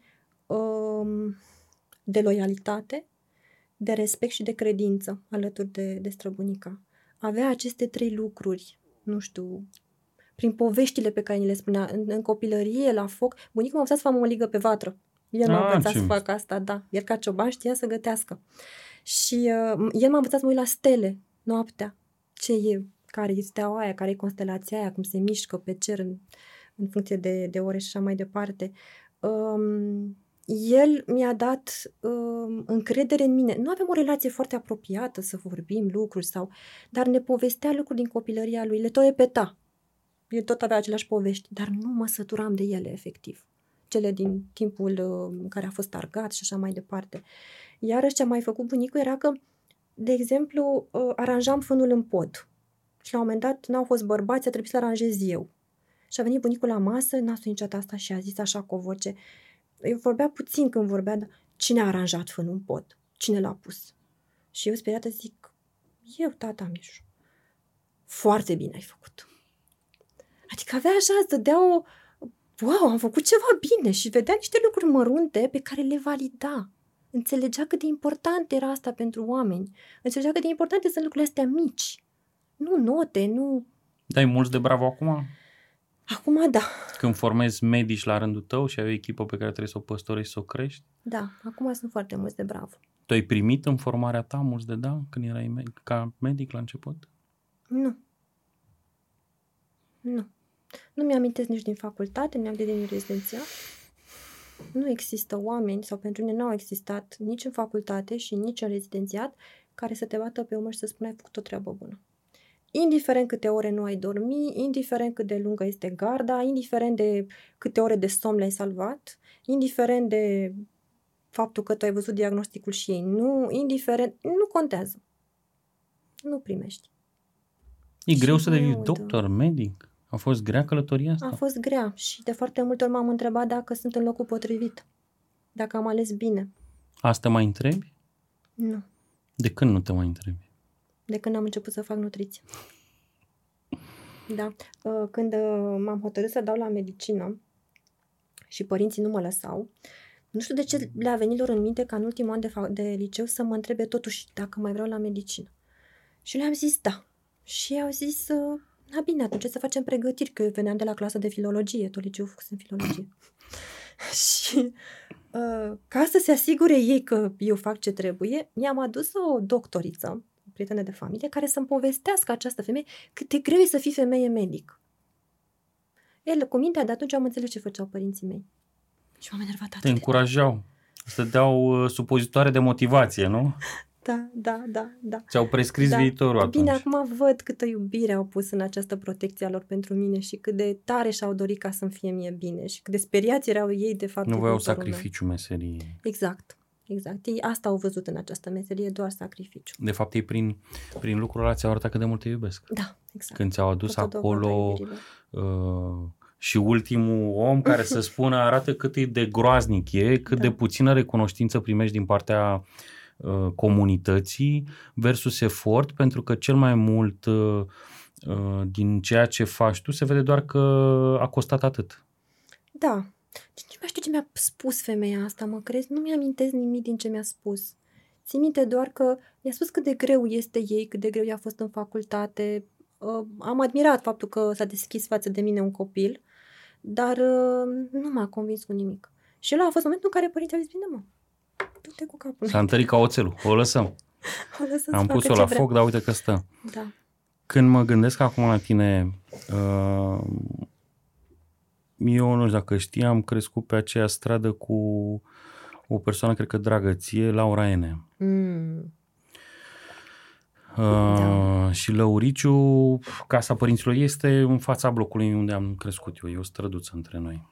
de loialitate, de respect și de credință alături de, de străbunica. Avea aceste trei lucruri, nu știu, prin poveștile pe care ni le spunea, în, în copilărie, la foc. Bunicul m-a învățat să fac mămăligă pe vatră. El m-a învățat să fac asta, da. El ca cioban știa să gătească. Și uh, el m-a învățat să mă uit la stele noaptea. Ce e? Care e steaua aia? Care e constelația aia? Cum se mișcă pe cer? în funcție de, de ore și așa mai departe. Um, el mi-a dat um, încredere în mine. Nu avem o relație foarte apropiată să vorbim lucruri, sau, dar ne povestea lucruri din copilăria lui, le tot repeta. El tot avea aceleași povești, dar nu mă săturam de ele, efectiv. Cele din timpul uh, care a fost targat și așa mai departe. Iarăși ce a mai făcut bunicul era că, de exemplu, uh, aranjam fânul în pod. Și la un moment dat n-au fost bărbați, a trebuit să aranjez eu. Și a venit bunicul la masă, n-a spus niciodată asta și a zis așa cu o voce. Eu vorbea puțin când vorbea, dar cine a aranjat fânul în pod? Cine l-a pus? Și eu speriată zic, eu, tata Mișu. Foarte bine ai făcut. Adică avea așa, îți dădea o... Wow, am făcut ceva bine și vedea niște lucruri mărunte pe care le valida. Înțelegea cât de important era asta pentru oameni. Înțelegea cât de importante sunt lucrurile astea mici. Nu note, nu... Dai mulți de bravo acum? Acum da. Când formezi medici la rândul tău și ai o echipă pe care trebuie să o păstorești, să o crești? Da, acum sunt foarte mulți de bravo. Tu ai primit în formarea ta mulți de da când erai medic, ca medic la început? Nu. Nu. Nu mi-amintesc nici din facultate, nici din rezidențiat. Nu există oameni, sau pentru mine n-au existat nici în facultate și nici în rezidențiat, care să te bată pe umăr și să spună ai făcut o treabă bună. Indiferent câte ore nu ai dormit, indiferent cât de lungă este garda, indiferent de câte ore de somn le-ai salvat, indiferent de faptul că tu ai văzut diagnosticul și ei nu, indiferent, nu contează. Nu primești. E și greu să devii doctor, medic? A fost grea călătoria asta? A fost grea și de foarte multe ori m-am întrebat dacă sunt în locul potrivit, dacă am ales bine. Asta mai întrebi? Nu. De când nu te mai întrebi? De când am început să fac nutriție. Da. Când m-am hotărât să dau la medicină și părinții nu mă lăsau, nu știu de ce le-a venit lor în minte ca în ultimul an de, fa- de liceu să mă întrebe totuși dacă mai vreau la medicină. Și le-am zis da. Și i-au zis, da bine, atunci să facem pregătiri, că eu veneam de la clasa de filologie, tot liceul făcusem filologie. Și ca să se asigure ei că eu fac ce trebuie, mi-am adus o doctoriță, prietenă de familie, care să-mi povestească această femeie cât de greu e să fii femeie medic. El, cu mintea de atunci, am înțeles ce făceau părinții mei. Și m-am enervat atât. Te încurajau. Să dau uh, supozitoare de motivație, nu? Da, da, da. da. Ți-au prescris da. viitorul atunci. Bine, acum văd câtă iubire au pus în această protecție a lor pentru mine și cât de tare și-au dorit ca să-mi fie mie bine și cât de speriați erau ei de fapt. Nu voiau sacrificiu meseriei. Exact. Exact. Ei asta au văzut în această meserie, doar sacrificiu. De fapt, ei prin, prin lucrul ăla ți-au arătat cât de mult te iubesc. Da, exact. Când ți-au adus tot acolo uh, și ultimul om care să spună arată cât de groaznic e, cât da. de puțină recunoștință primești din partea uh, comunității versus efort, pentru că cel mai mult uh, uh, din ceea ce faci tu se vede doar că a costat atât. Da. Nu mai știu ce mi-a spus femeia asta, mă crezi? Nu mi-amintesc nimic din ce mi-a spus. Țin minte doar că mi-a spus cât de greu este ei, cât de greu i-a fost în facultate. Uh, am admirat faptul că s-a deschis față de mine un copil, dar uh, nu m-a convins cu nimic. Și ăla a fost momentul în care părinții au zis, bine mă, du-te cu capul. S-a întărit ca oțelul, o lăsăm. o lăsăm am pus-o la foc, dar uite că stă. Da. Când mă gândesc acum la tine... Uh, Eu nu știu dacă știi, am crescut pe aceea stradă cu o persoană, cred că dragă ție, Laura Ene. Mm. Uh, da. Și Lăuriciu, casa părinților, este în fața blocului unde am crescut eu. E o străduță între noi.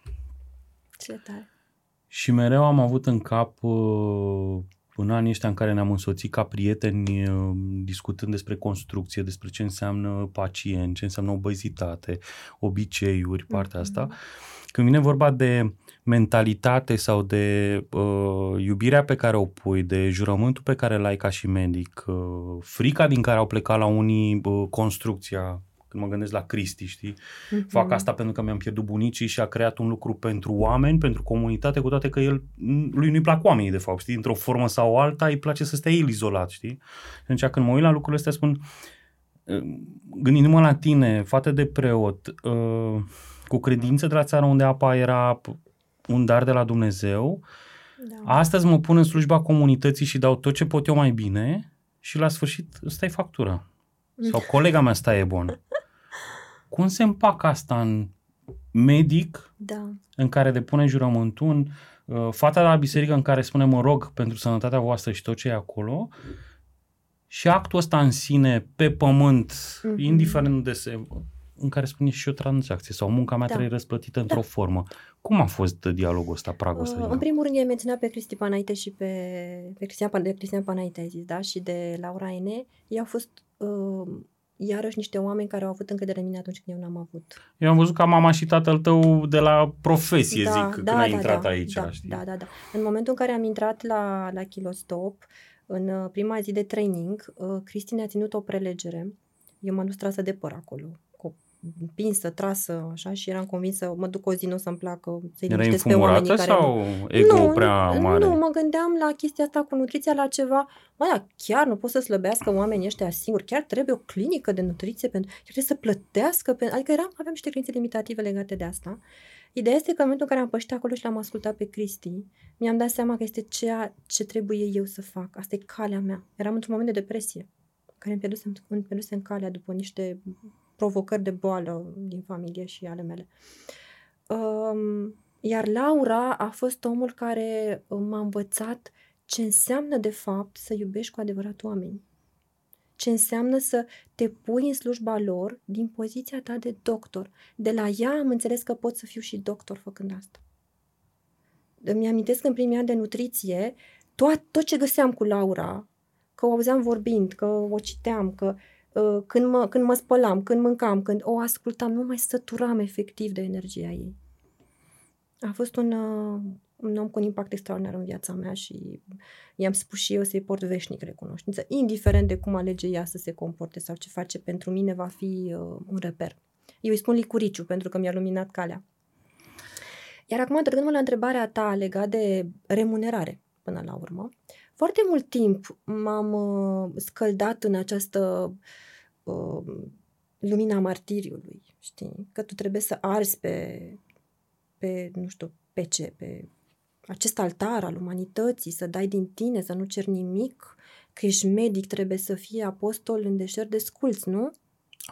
Ce tare. Și mereu am avut în cap, uh, în anii ăștia în care ne-am însoțit ca prieteni, uh, discutând despre construcție, despre ce înseamnă pacient, ce înseamnă obezitate, obiceiuri, partea mm-hmm. asta. Când vine vorba de mentalitate sau de uh, iubirea pe care o pui, de jurământul pe care l-ai ca și medic, uh, frica din care au plecat la unii uh, construcția, când mă gândesc la Cristi, știi? Mm-hmm. Fac asta pentru că mi-am pierdut bunicii și a creat un lucru pentru oameni, pentru comunitate, cu toate că el, lui nu-i plac oamenii, de fapt, știi? Într-o formă sau alta, îi place să stea el izolat, știi? Deci când mă uit la lucrurile astea, spun, gândindu-mă la tine, fată de preot, cu credință de la țară unde apa era un dar de la Dumnezeu, da. Astăzi mă pun în slujba comunității și dau tot ce pot eu mai bine și la sfârșit stai factura. Sau colega mea, asta e bună. Cum se împacă asta în medic, da, în care depune jurământul, fata la biserică în care spune mă rog pentru sănătatea voastră și tot ce e acolo, și actul ăsta în sine, pe pământ, mm-hmm, indiferent de se... în care spune și o tranzacție sau munca mea, da, trebuie răsplătită într-o, da, formă. Cum a fost dialogul ăsta, pragul ăsta? Uh, în primul rând, i-am menționat pe Cristi Panaită și pe, pe Cristian, de Cristian Panaită, ai zis, da, și de Laura Ene. Ei au fost uh, iarăși niște oameni care au avut încredere în mine atunci când eu n-am avut. Eu am văzut ca mama și tatăl tău de la profesie, da, zic, da, când da, ai intrat da, aici. Da, știi? Da, da, da. În momentul în care am intrat la, la Kilostop, în prima zi de training, uh, Cristi ne-a ținut o prelegere. Eu m-am dus trasă de păr acolo, pinsă, trasă, așa, și eram convinsă, mă duc o zi, nu o să-mi placă, să-i liniștesc pe oamenii care... Erai infumurată sau ego nu, prea mare? Nu, mă gândeam la chestia asta cu nutriția, la ceva, mă, da, chiar nu pot să slăbească oamenii ăștia singuri, chiar trebuie o clinică de nutriție, pentru chiar trebuie să plătească, pentru, adică eram, aveam niște credințe limitative legate de asta. Ideea este că în momentul în care am pășit acolo și l-am ascultat pe Cristi, mi-am dat seama că este ceea ce trebuie eu să fac, asta e calea mea. Eram într-un moment de depresie, care îmi pierdusem, îmi pierdusem calea după niște provocări de boală din familie și ale mele. Iar Laura a fost omul care m-a învățat ce înseamnă de fapt să iubești cu adevărat oameni. Ce înseamnă să te pui în slujba lor din poziția ta de doctor. De la ea am înțeles că pot să fiu și doctor făcând asta. Îmi amintesc în primii ani de nutriție tot, tot ce găseam cu Laura, că o auzeam vorbind, că o citeam, că Când mă, când mă spălam, când mâncam, când o ascultam, nu mai săturam efectiv de energia ei. A fost un, un om cu un impact extraordinar în viața mea și i-am spus și eu să-i port veșnic recunoștință, indiferent de cum alege ea să se comporte sau ce face, pentru mine va fi uh, un reper. Eu îi spun licuriciu pentru că mi-a luminat calea. Iar acum, trecându-mă la întrebarea ta legată de remunerare până la urmă, foarte mult timp m-am uh, scăldat în această uh, lumina martiriului, știi? Că tu trebuie să arzi pe, pe, nu știu, pe ce, pe acest altar al umanității, să dai din tine, să nu ceri nimic, că ești medic, trebuie să fii apostol în deșert de sculți, nu?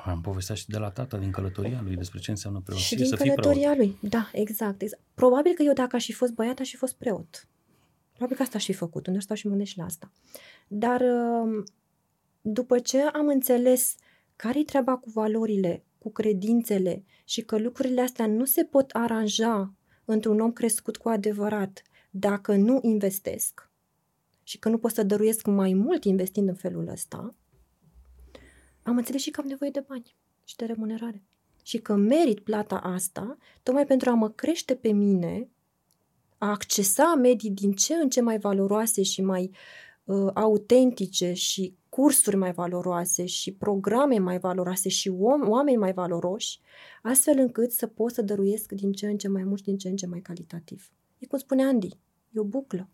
Am povestit și de la tata, din călătoria lui, despre ce înseamnă preoție, să fii preot. Și din călătoria lui, da, exact, exact. Probabil că eu, dacă aș fi fost băiat, aș fi fost preot. Probabil că asta aș fi făcut, unde stau și mă gândesc și la asta. Dar după ce am înțeles care-i treaba cu valorile, cu credințele și că lucrurile astea nu se pot aranja într-un om crescut cu adevărat dacă nu investesc și că nu pot să dăruiesc mai mult investind în felul ăsta, am înțeles și că am nevoie de bani și de remunerare. Și că merit plata asta tocmai pentru a mă crește pe mine, a accesa medii din ce în ce mai valoroase și mai uh, autentice și cursuri mai valoroase și programe mai valoroase și om, oameni mai valoroși, astfel încât să pot să dăruiesc din ce în ce mai mult și din ce în ce mai calitativ. E cum spune Andy, e o buclă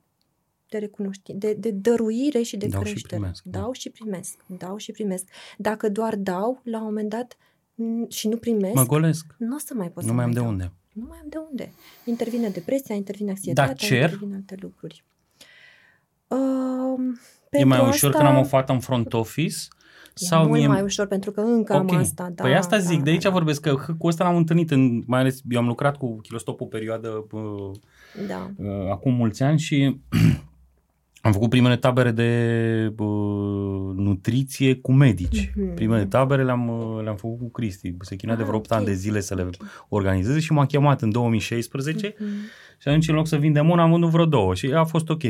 de recunoștință, de, de dăruire și de dau creștere. Și primesc, dau da. și primesc, dau și primesc. Dacă doar dau, la un moment dat n- și nu primesc, mă golesc. Nu o să mai pot nu să mai am de dau. unde. Nu mai am de unde. Intervine depresia, intervine anxietatea, da, intervine alte lucruri. Uh, e mai ușor asta... când am o fată în front office? E sau mult e... mai ușor, pentru că încă okay. am asta. Da, păi asta zic, da, de aici da. vorbesc, că cu ăsta l-am întâlnit, în, mai ales eu am lucrat cu Kilostop o perioadă uh, da. uh, acum mulți ani și am făcut primele tabere de uh, nutriție cu medici. Mm-hmm. Primele tabere le-am, le-am făcut cu Cristi. Se chinuia ah, de vreo opt okay. ani de zile să le organizeze și m-a chemat în două mii șaisprezece mm-hmm. și atunci, în loc să vindem una, am vândut vreo două și a fost ok.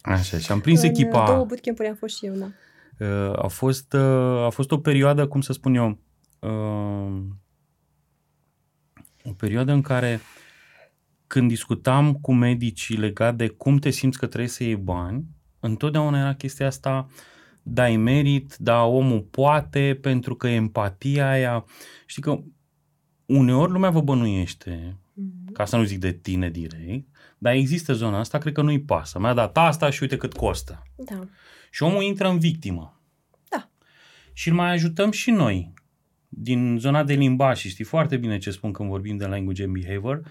Așa, și am prins în echipa... Două bootcamp-uri am fost și eu, da. Uh, a, fost, uh, a fost o perioadă, cum să spun eu, uh, o perioadă în care... Când discutam cu medicii legat de cum te simți că trebuie să iei bani, întotdeauna era chestia asta, da-i merit, da, omul poate, pentru că empatia aia... Știi că uneori lumea vă bănuiește, mm-hmm. ca să nu zic de tine direct, dar există zona asta, cred că nu-i pasă. Mi-a dat asta și uite cât costă. Da. Și omul intră în victimă. Da. Și îl mai ajutăm și noi, din zona de limbaj, și știi foarte bine ce spun când vorbim de language and behavior,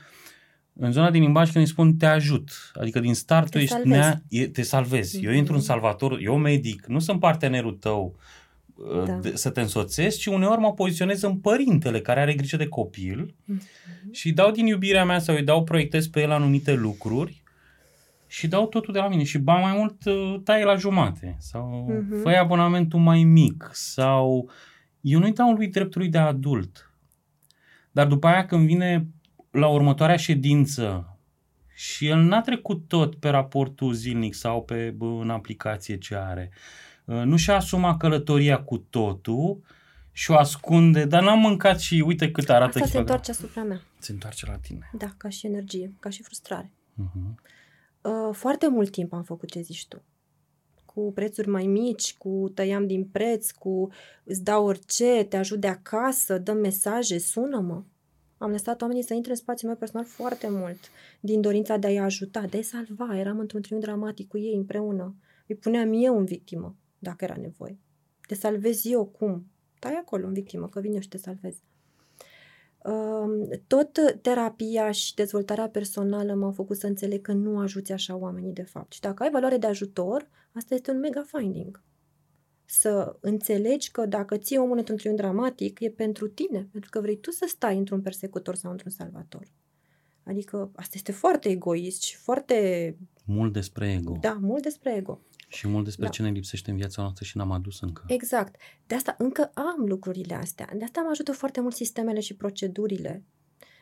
în zona din limbaj când îi spun te ajut, adică din start tu ești nea, te salvezi, mm-hmm. eu intru în salvator, eu medic, nu sunt partenerul tău, da. de, să te însoțesc și uneori mă poziționez în părintele care are grijă de copil mm-hmm. și îi dau din iubirea mea sau îi dau, proiectez pe el anumite lucruri și dau totul de la mine și ba mai mult taie la jumate sau mm-hmm. fă-i abonamentul mai mic sau eu nu-i dau lui dreptul lui de adult, dar după aia când vine la următoarea ședință și el n-a trecut tot pe raportul zilnic sau pe bă, în aplicație ce are. Nu și-a asumat călătoria cu totul și o ascunde, dar n-am mâncat și uite cât arată. Asta se întoarce asupra mea. Se întoarce la tine. Da, ca și energie, ca și frustrare. Uh-huh. Foarte mult timp am făcut ce zici tu. Cu prețuri mai mici, cu tăiam din preț, cu îți dau orice, te ajut de acasă, dăm mesaje, sună-mă. Am lăsat oamenii să intre în spațiul meu personal foarte mult, din dorința de a-i ajuta, de a-i salva. Eram într-un triunghi dramatic cu ei împreună. Îi puneam eu în victimă, dacă era nevoie. Te salvez eu, cum? Tai acolo în victimă, că vin eu și te salvez. Tot terapia și dezvoltarea personală m-au făcut să înțeleg că nu ajuți așa oamenii, de fapt. Și dacă ai valoare de ajutor, asta este un mega finding. Să înțelegi că dacă ții omul într-un triunghi dramatic, e pentru tine, pentru că vrei tu să stai într-un persecutor sau într-un salvator. Adică asta este foarte egoist și foarte... Mult despre ego. Da, mult despre ego. Și mult despre da. ce ne lipsește în viața noastră și n-am adus încă. Exact. De asta încă am lucrurile astea. De asta mă ajută foarte mult sistemele și procedurile.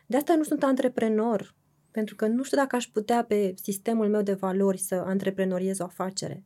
De asta nu sunt antreprenor, pentru că nu știu dacă aș putea pe sistemul meu de valori să antreprenoriez o afacere.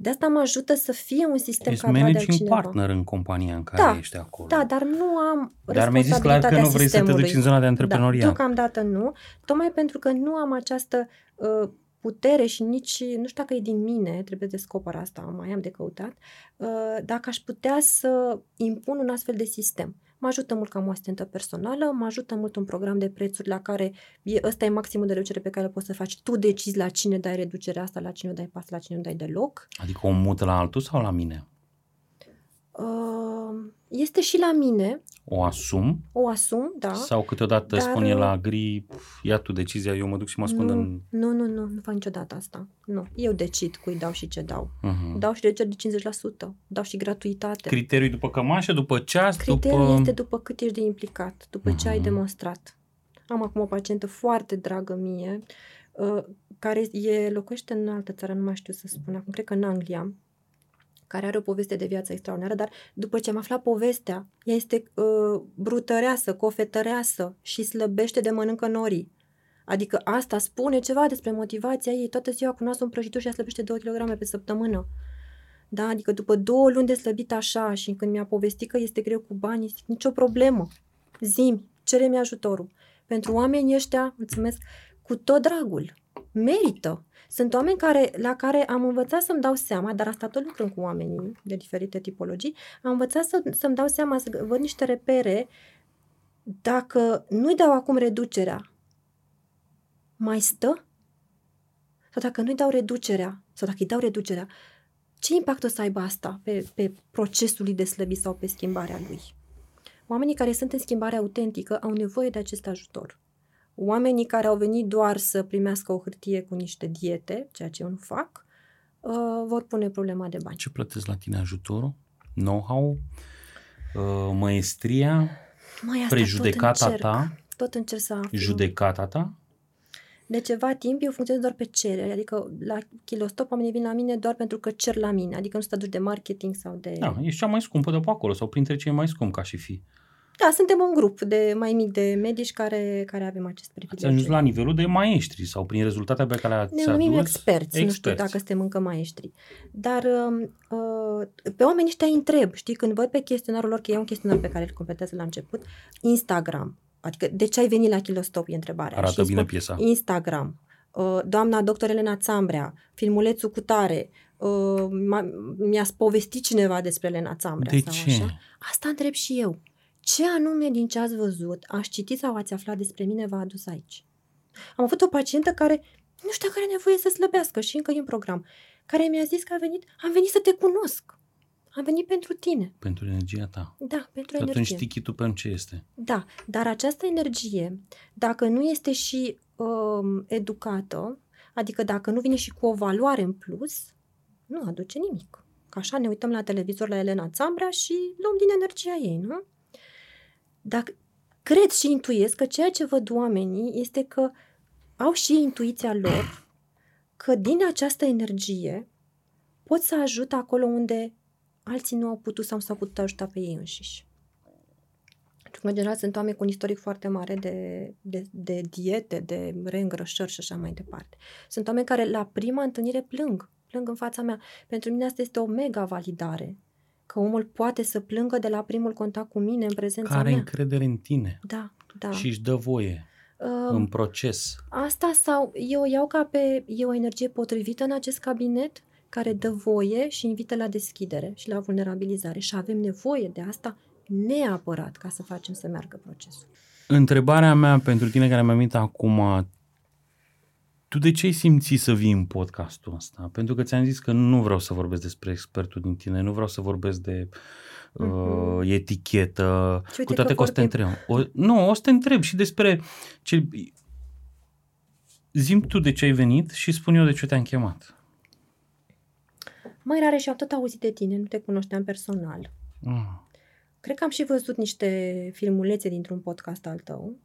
De asta mă ajută să fie un sistem ești capable de cineva. Ești managing partner în compania în care da, ești acolo. Da, dar nu am dar mi-ai zis clar că nu vrei să te duci în zona de antreprenoriat. Da, deocamdată nu, tocmai pentru că nu am această uh, putere și nici, nu știu dacă e din mine, trebuie să descoper asta, mai am de căutat, uh, dacă aș putea să impun un astfel de sistem. Mă ajută mult ca o asistentă personală, mă ajută mult un program de prețuri la care e, ăsta e maximul de reducere pe care îl poți să faci. Tu decizi la cine dai reducerea asta, la cine o dai pas, la cine nu dai deloc. Adică o mută la altul sau la mine? Este și la mine. O asum? O asum, da. Sau câteodată dar... spune la gri, ia tu decizia, eu mă duc și mă ascund nu, în... Nu, nu, nu, nu fac niciodată asta. Nu. Eu decid cui dau și ce dau. Uh-huh. Dau și reduceri de cincizeci la sută. Dau și gratuitate. Criteriul după cămașă, după ceas, Criteriul după... Criteriul este după cât ești de implicat, după uh-huh. ce ai demonstrat. Am acum o pacientă foarte dragă mie, uh, care e, locuiește în altă țară, nu mai știu să spun acum, cred că în Anglia, care are o poveste de viață extraordinară, dar după ce am aflat povestea, ea este uh, brutăreasă, cofetăreasă și slăbește de mănâncă norii. Adică asta spune ceva despre motivația ei. Toată ziua cu nasul în prăjitur și ea slăbește două kilograme pe săptămână. Da? Adică după două luni de slăbit așa și când mi-a povestit că este greu cu banii, zic, nicio problemă. Zi-mi, cere-mi ajutorul. Pentru oamenii ăștia, mulțumesc, cu tot dragul. Merită. Sunt oameni care, la care am învățat să-mi dau seama, dar asta tot lucrând cu oamenii de diferite tipologii, am învățat să, să-mi dau seama, să văd niște repere, dacă nu-i dau acum reducerea, mai stă? Sau dacă nu-i dau reducerea, sau dacă îi dau reducerea, ce impact o să aibă asta pe, pe procesul lui de slăbit sau pe schimbarea lui? Oamenii care sunt în schimbare autentică au nevoie de acest ajutor. Oamenii care au venit doar să primească o hârtie cu niște diete, ceea ce eu nu fac, uh, vor pune problema de bani. Ce plătesc la tine? Ajutorul? Know-how? Uh, maestria? Mai asta prejudecata tot ta? Tot încerc să aflu. Judecata ta? De ceva timp eu funcționez doar pe cerere, adică la Kilostop oamenii vin la mine doar pentru că cer la mine, adică nu se duci de marketing sau de... Da, ești cea mai scumpă de pe acolo sau printre cei mai scumpi ca și fi. Da, suntem un grup de mai mic de medici care, care avem acest privilegiu. Ați ajuns la nivelul de maestri sau prin rezultatele pe care le-ați adus? Ne numim experți, experți, nu știu dacă suntem încă maestri. Dar uh, pe oamenii ăștia îi întreb, știi, când văd pe chestionarul lor, că e un chestionar pe care îl completează la început, Instagram, adică de ce ai venit la Kilostop, e întrebarea. Arată bine piesa. Instagram, uh, doamna doctor Elena Țambrea, filmulețul cu tare, uh, mi-a povestit cineva despre Elena Țambrea. De sau ce? Așa. Asta întreb și eu. Ce anume din ce ați văzut, ați citit sau ați aflat despre mine v-a adus aici? Am avut o pacientă care nu știu dacă are nevoie să slăbească și încă e în program, care mi-a zis că a venit, am venit să te cunosc. Am venit pentru tine. Pentru energia ta. Da, pentru și energie. Atunci știi chitul pentru ce este. Da, dar această energie, dacă nu este și um, educată, adică dacă nu vine și cu o valoare în plus, nu aduce nimic. așa, ne uităm la televizor la Elena Țambrea și luăm din energia ei, nu? Dar cred și intuiesc că ceea ce văd oamenii este că au și intuiția lor că din această energie pot să ajute acolo unde alții nu au putut sau s-au putut ajuta pe ei înșiși. Pentru că, în general, sunt oameni cu un istoric foarte mare de, de, de diete, de reîngrășări și așa mai departe. Sunt oameni care la prima întâlnire plâng, plâng în fața mea. Pentru mine asta este o mega validare, că omul poate să plângă de la primul contact cu mine în prezența mea. Care are încredere în tine. Da, da. Și își dă voie uh, în proces. Asta sau eu iau ca pe e o energie potrivită în acest cabinet care dă voie și invită la deschidere și la vulnerabilizare și avem nevoie de asta neapărat ca să facem să meargă procesul. Întrebarea mea pentru tine care mi-a venit acum, tu de ce ai simțit să vii în podcastul ăsta? Pentru că ți-am zis că nu vreau să vorbesc despre expertul din tine, nu vreau să vorbesc de uh, mm-hmm. etichetă, cu toate că, că o să te întreb. O, nu, o să te întreb și despre ce... Zi-mi tu de ce ai venit și spun eu de ce te-am chemat. Mai rare și am tot auzit de tine, nu te cunoșteam personal. Mm. Cred că am și văzut niște filmulețe dintr-un podcast al tău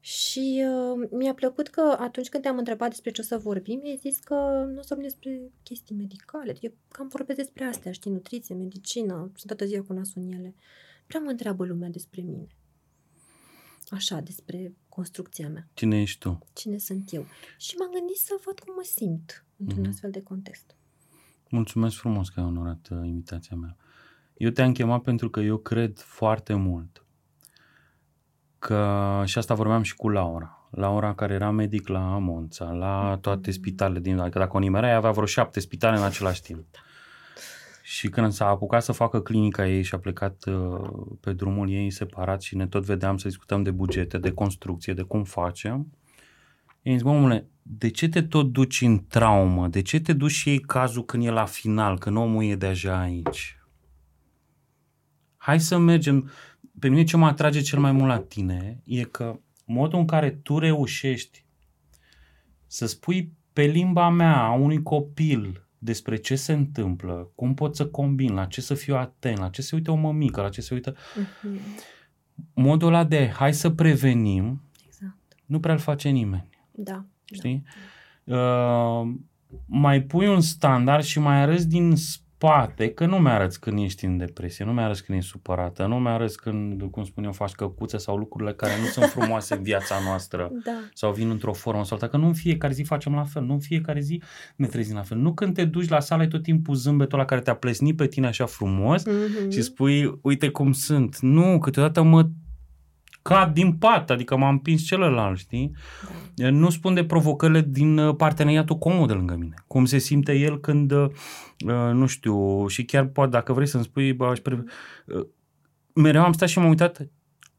și uh, mi-a plăcut că atunci când te-am întrebat despre ce o să vorbim, mi-ai zis că nu o să vorbim despre chestii medicale. Eu cam vorbesc despre astea, știi, nutriție, medicină, sunt toată ziua cu nasul în ele. Prea mă întreabă lumea despre mine. Așa, despre construcția mea. Cine ești tu? Cine sunt eu? Și m-am gândit să văd cum mă simt într-un mm-hmm. astfel de context. Mulțumesc frumos că ai onorat uh, invitația mea. Eu te-am chemat pentru că eu cred foarte mult că, și asta vorbeam și cu Laura, Laura care era medic la Monța, la toate spitalele din, adică dacă o nimerea, avea vreo șapte spitale în același timp. Și când s-a apucat să facă clinica ei și a plecat uh, pe drumul ei separat și ne tot vedeam să discutăm de bugete, de construcție, de cum facem, ei zic, omule, de ce te tot duci în traumă? De ce te duci și iei cazul când e la final, când omul e deja aici? Hai să mergem. Pe mine ce mă atrage cel mai mult la tine e că modul în care tu reușești să spui pe limba mea a unui copil despre ce se întâmplă, cum pot să combin, la ce să fiu atent, la ce se uită o mămică, la ce se uită... Uh-huh. Modul ăla de hai să prevenim, exact. Nu prea îl face nimeni. Da. Știi? Da. Uh, mai pui un standard și mai arăți din spate că nu mi-arăți când ești în depresie, nu mi-arăți când ești supărată, nu mi-arăți când, cum spun eu, faci căcuțe sau lucrurile care nu sunt frumoase în viața noastră da. Sau vin într-o formă sau alta, că nu în fiecare zi facem la fel, nu în fiecare zi ne trezim la fel. Nu când te duci la sală e tot timpul zâmbetul ăla care te-a plesnit pe tine așa frumos mm-hmm. și spui, uite cum sunt. Nu, câteodată mă cad din pat, adică m-am împins celălalt, știi? Da. Nu spun de provocările din parteneriatul comod de lângă mine. Cum se simte el când, nu știu, și chiar poate, dacă vrei să-mi spui, bă, aș pre... mereu am stat și m-am uitat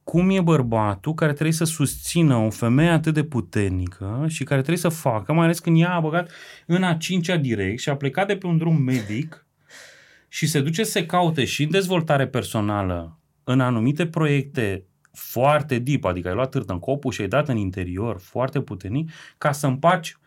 cum e bărbatul care trebuie să susțină o femeie atât de puternică și care trebuie să facă, mai ales când ea a băgat în a cincea direct și a plecat de pe un drum medic și se duce să se caute și în dezvoltare personală în anumite proiecte foarte deep, adică ai luat târtă în copul și ai dat în interior, foarte puternic, ca să împaci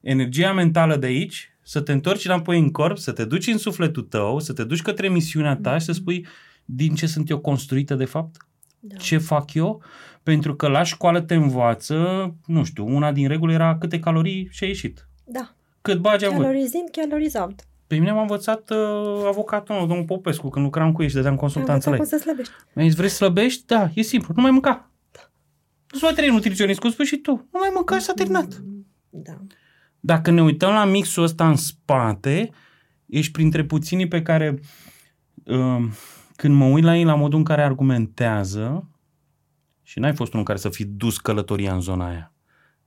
energia mentală de aici, să te întorci înapoi în corp, să te duci în sufletul tău, să te duci către misiunea ta și să spui din ce sunt eu construită de fapt, da. Ce fac eu, pentru că la școală te învață, nu știu, una din reguli era câte calorii și-a ieșit. Da. Cât bagi avut. Calories in, calories out. Pe mine m-a învățat uh, avocatul meu, domnul Popescu, când lucram cu ei și dădeam consultanțele. Am învățat cum să slăbești. Mi-ai zis, vrei să slăbești? Da, e simplu, nu mai mânca. Da. Nu-ți mai trei nutriționist, cum spui și tu. Nu mai mânca și s-a terminat. Da. Dacă ne uităm la mixul ăsta în spate, ești printre puținii pe care, uh, când mă uit la ei, la modul în care argumentează, și n-ai fost unul care să fi dus călătoria în zona aia.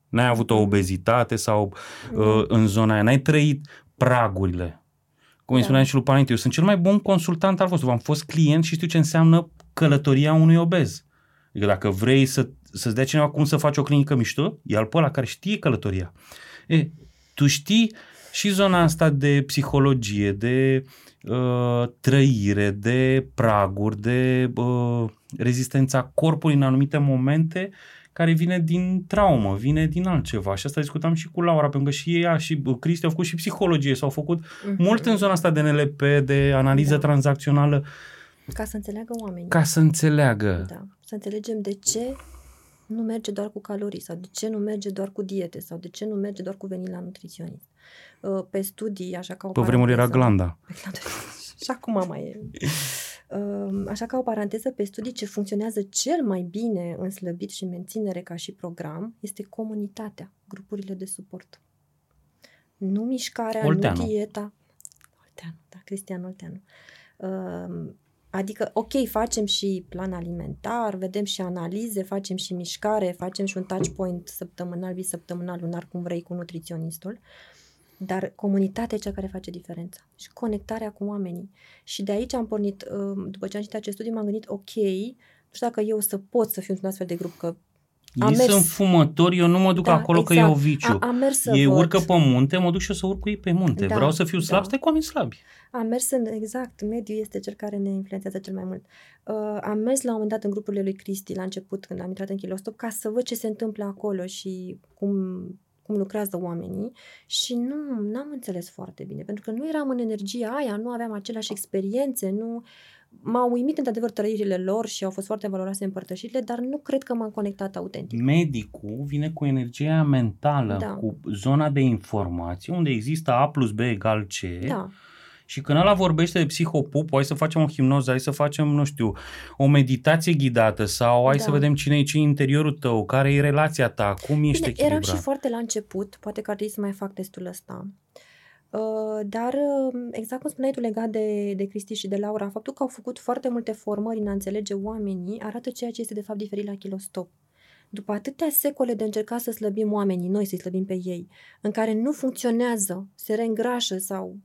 N-ai avut o obezitate sau uh, în zona aia. N-ai trăit pragurile. Cum îi spuneam și lui Panaită, eu sunt cel mai bun consultant al vostru, am fost client și știu ce înseamnă călătoria unui obez. Adică dacă vrei să, să-ți dea cineva cum să faci o clinică mișto, ia-l pe ăla care știe călătoria. E, tu știi și zona asta de psihologie, de uh, trăire, de praguri, de uh, rezistența corpului în anumite momente care vine din traumă, vine din altceva. Și asta discutam și cu Laura, pentru că și ea și Cristi au făcut și psihologie, s-au făcut uh-huh. mult în zona asta de N L P, de analiză da. Tranzacțională. Ca să înțeleagă oamenii. Ca să înțeleagă. Da. Să înțelegem de ce nu merge doar cu calorii sau de ce nu merge doar cu diete sau de ce nu merge doar cu venit la nutriționist. Pe studii, așa ca o paranteză. Pe vremuri era glanda. Și acum mai e. Așa ca o paranteză, pe studii ce funcționează cel mai bine în slăbit și menținere ca și program este comunitatea, grupurile de suport. Nu mișcarea, Olteanu. Nu dieta. Olteanu, da, Cristian Olteanu. Adică, ok, facem și plan alimentar, vedem și analize, facem și mișcare, facem și un touch point săptămânal, bisăptămânal, lunar, cum vrei, cu nutriționistul. Dar comunitatea e cea care face diferența și conectarea cu oamenii. Și de aici am pornit, după ce am citit acest studiu, m-am gândit, ok, nu știu dacă eu să pot să fiu într-un astfel de grup, că am ei mers... sunt fumători, eu nu mă duc da, acolo exact. Că e o viciu. A, am mers să ei văd. Urcă pe munte, mă duc și eu să urc cu ei pe munte. Da, vreau să fiu slab, da. Stai cu oameni slabi. Am mers în, exact, mediul este cel care ne influențează cel mai mult. Uh, am mers la un moment dat în grupurile lui Cristi, la început, când am intrat în Kilostop, ca să văd ce se întâmplă acolo și cum... cum lucrează oamenii și nu, n-am înțeles foarte bine, pentru că nu eram în energia aia, nu aveam aceleași experiențe, nu... M-au uimit într-adevăr trăirile lor și au fost foarte valoroase împărtășirile, dar nu cred că m-am conectat autentic. Medicul vine cu energia mentală, da. Cu zona de informație, unde există A plus B egal C, da. Și când ăla vorbește de psihopup, hai să facem o hipnoză, hai să facem, nu știu, o meditație ghidată sau hai da. Să vedem cine e ce interiorul tău, care e relația ta, cum ești echilibrat. Eram și foarte la început, poate că ar trebui să mai fac testul ăsta, dar exact cum spuneai tu legat de, de Cristi și de Laura, faptul că au făcut foarte multe formări în a înțelege oamenii arată ceea ce este de fapt diferit la Kilostop. După atâtea secole de încerca să slăbim oamenii, noi să-i slăbim pe ei, în care nu funcționează, se reîngrașă sau...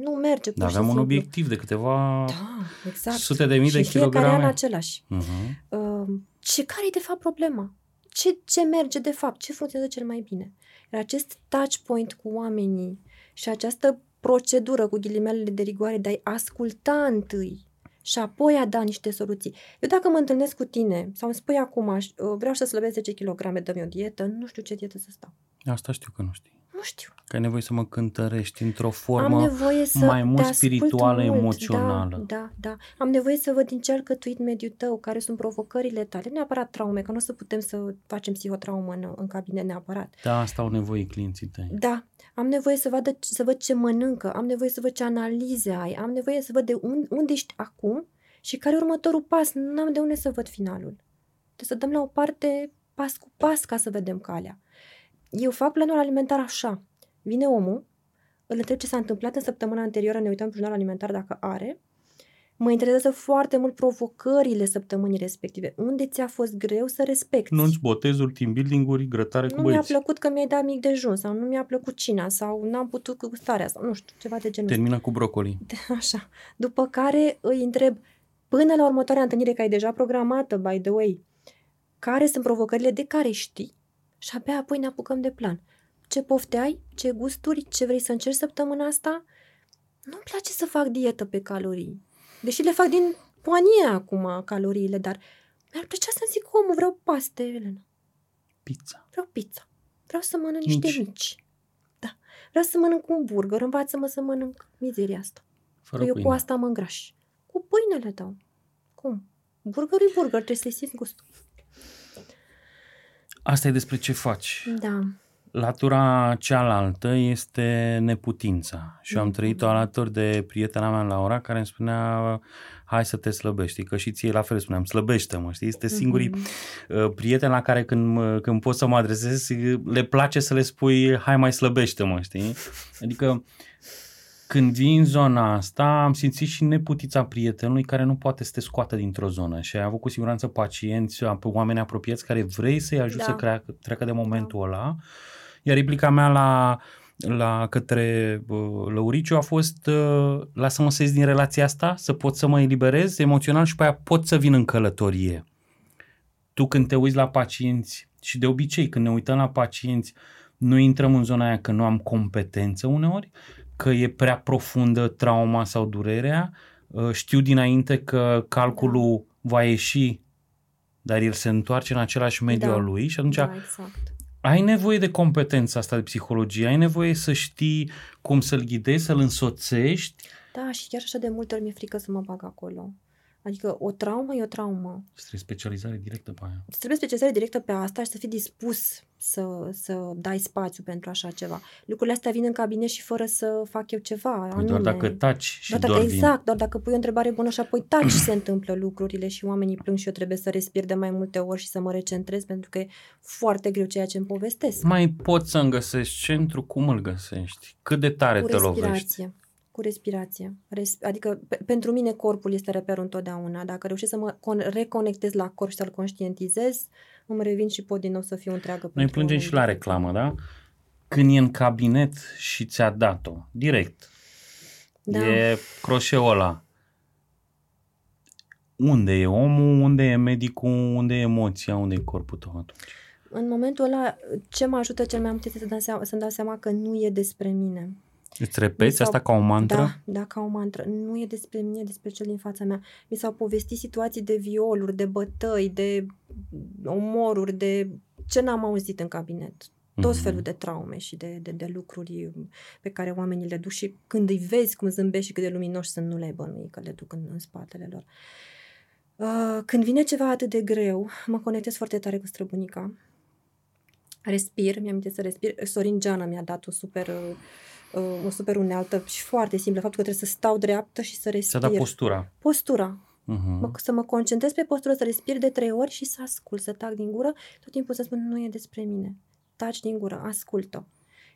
nu merge pur și simplu. Dar aveam un obiectiv de câteva da, exact. sute de mii de kilograme. Și fiecare an același. Uh-huh. Uh, ce care e de fapt problema? Ce, ce merge de fapt? Ce funcționează cel mai bine? Iar acest touch point cu oamenii și această procedură cu ghilimelele de rigoare de a-i asculta întâi și apoi a da niște soluții. Eu dacă mă întâlnesc cu tine sau îmi spui acum vreau să slăbesc zece kilograme, dă-mi o dietă, nu știu ce dietă să stau. Asta știu că nu știi. Nu știu. Că ai nevoie să mă cântărești într-o formă mai mult spirituală, mult. Emoțională. Da, da, da. Am nevoie să văd din ce alcătuit mediul tău, care sunt provocările tale. Neapărat traume, că nu o să putem să facem psihotraumă în, în cabinet neapărat. Da, asta au nevoie clienții tăi. Da. Am nevoie să, vadă, să văd ce mănâncă, am nevoie să văd ce analize ai, am nevoie să văd de un, unde ești acum și care e următorul pas. N-am de unde să văd finalul. Trebuie să dăm la o parte pas cu pas ca să vedem calea. Eu fac planul alimentar așa. Vine omul, îl întreb ce s-a întâmplat în săptămâna anterioară, ne uităm pe jurnalul alimentar dacă are. Mă interesează foarte mult provocările săptămânii respective. Unde ți-a fost greu să respecti? Nunți, botezuri, team building-uri, grătare cu băieți. Nu mi-a plăcut că mi-ai dat mic dejun sau nu mi-a plăcut cina sau n-am putut cu gustarea sau nu știu, ceva de genul. Termină cu brocoli. Așa. După care îi întreb până la următoarea întâlnire care e deja programată, by the way, care sunt provocările de care știi? Și abia apoi ne apucăm de plan. Ce pofte ai? Ce gusturi? Ce vrei să încerci săptămâna asta? Nu-mi place să fac dietă pe calorii. Deși le fac din poanie acum caloriile, dar mi-ar plăcea să-mi zic omul, vreau paste, Elena. Pizza. Vreau pizza. Vreau să mănânc mici. niște mici. Da. Vreau să mănânc un burger. Învață-mă să mănânc mizeria asta. Fără eu pâine. Cu asta mă îngraș. Cu pâinele dau. Cum? Burgerul e burger, trebuie să-i simți gustul. Asta e despre ce faci. Da. Latura cealaltă este neputința. Și eu am trăit-o alături de prietena mea, Laura, care îmi spunea hai să te slăbești. Că și ție la fel spuneam, slăbește-mă. Știi? Este singurii mm-hmm. prieteni la care când, când pot să mă adresez, le place să le spui hai mai slăbește-mă. Știi? Adică când vin în zona asta, am simțit și neputița prietenului care nu poate să te scoată dintr-o zonă și ai avut cu siguranță pacienți, oameni apropiați care vrei să-i ajut da. Să creacă, treacă de momentul da. Ăla. Iar replica mea la, la către uh, Lăuriciu a fost uh, lasă-mă să ies din relația asta, să pot să mă eliberez emoțional și pe aia pot să vin în călătorie. Tu când te uiți la pacienți și de obicei când ne uităm la pacienți nu intrăm în zona aia că nu am competență uneori, că e prea profundă trauma sau durerea, știu dinainte că calculul va ieși dar el se întoarce în același mediu da. al lui și atunci... Da, exact. Ai nevoie de competența asta de psihologie, ai nevoie să știi cum să-l ghidezi, să-l însoțești. Da, și chiar așa de multe ori mi-e frică să mă bag acolo. Adică o traumă e o traumă. Trebuie specializare directă pe aia. Trebuie specializare directă pe asta și să fii dispus să, să dai spațiu pentru așa ceva. Lucrurile astea vin în cabinet și fără să fac eu ceva. Păi doar dacă taci și doar, dacă, doar exact, vin. Doar dacă pui o întrebare bună și apoi taci se întâmplă lucrurile și oamenii plâng și eu trebuie să respir de mai multe ori și să mă recentrez pentru că e foarte greu ceea ce îmi povestesc. Mai poți să-mi găsești centru, cum îl găsești? Cât de tare cu te respirație. Lovești? Cu respirație. Adică pe, pentru mine corpul este reperul întotdeauna. Dacă reușesc să mă con- reconectez la corp și să-l conștientizez, îmi revin și pot din nou să fiu întreagă. Noi plângem și la reclamă, da? Când e în cabinet și ți-a dat-o, direct. Da. E croșeul ăla. Unde e omul, unde e medicul, unde e emoția, unde e corpul tău atunci? În momentul ăla, ce mă ajută cel mai mult este să-mi dau seama, să-mi dau seama că nu e despre mine. Îți repeți asta ca o mantră? Da, da, ca o mantră. Nu e despre mine, e despre cel din fața mea. Mi s-au povestit situații de violuri, de bătăi, de omoruri, de ce n-am auzit în cabinet. Tot felul de traume și de, de, de lucruri pe care oamenii le duc și când îi vezi cum zâmbești și cât de luminoși sunt, nu le-ai bănui că le duc în, în spatele lor. Uh, când vine ceva atât de greu, mă conectez foarte tare cu străbunica. Respir, mi-am amintit să respir. Sorin Giană mi-a dat o super... Uh, o super unealtă și foarte simplă, faptul că trebuie să stau dreaptă și să respir. Să da postura. Postura. Uh-huh. Mă, să mă concentrez pe postură, să respir de trei ori și să ascult, să tac din gură, tot timpul să spun, nu e despre mine. Taci din gură, ascultă.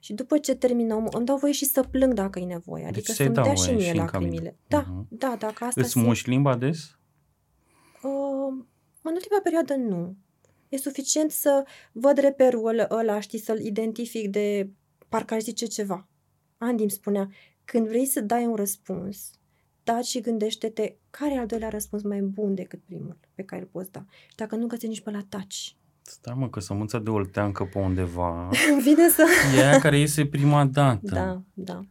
Și după ce terminăm, îmi dau voie și să plâng dacă e nevoie. Adică deci să-mi dea și mie lacrimile. Uh-huh. Da, da, dacă asta Îți simt... muși limba des? Uh, în ultima perioadă nu. E suficient să văd reperul ăla, știi, să-l identific de parcă aș zice ceva. Andy îmi spunea, când vrei să dai un răspuns, taci și gândește-te care e al doilea răspuns mai bun decât primul pe care îl poți da. Și dacă nu găsești nici pe la taci. Stai mă, că sămânța de olteancă pe undeva vine să... e aia care iese prima dată. Da, da.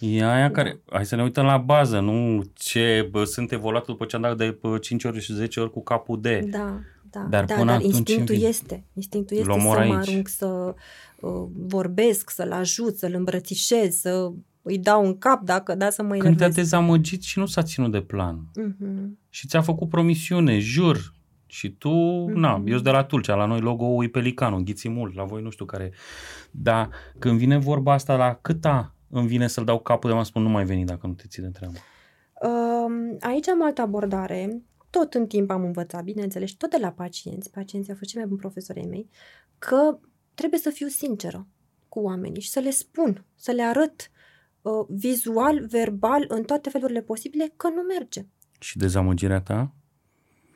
E aia da. Care... Hai să ne uităm la bază, nu ce bă, sunt evoluat după ce am dat de cinci ori și zece ori cu capul de... Da. Da, dar, da, dar instinctul este, instinctul este să aici. Mă arunc, să uh, vorbesc, să-l ajut, să-l îmbrățișez, să îi dau un cap dacă da să mă enervez. Când te-a dezamăgit și nu s-a ținut de plan uh-huh. și ți-a făcut promisiune, jur, și tu, uh-huh. na, eu sunt de la Tulcea, la noi logo-ul e pelicanul, ghițimul, la voi nu știu care, dar când vine vorba asta, la câta îmi vine să-l dau capul de mă spun nu mai veni dacă nu te ții de treabă? Uh, aici am altă abordare. Tot în timp am învățat, bineînțeles, tot de la pacienți, pacienții au fost cei mai buni profesorii mei, că trebuie să fiu sinceră cu oamenii și să le spun, să le arăt uh, vizual, verbal, în toate felurile posibile, că nu merge. Și dezamăgirea ta?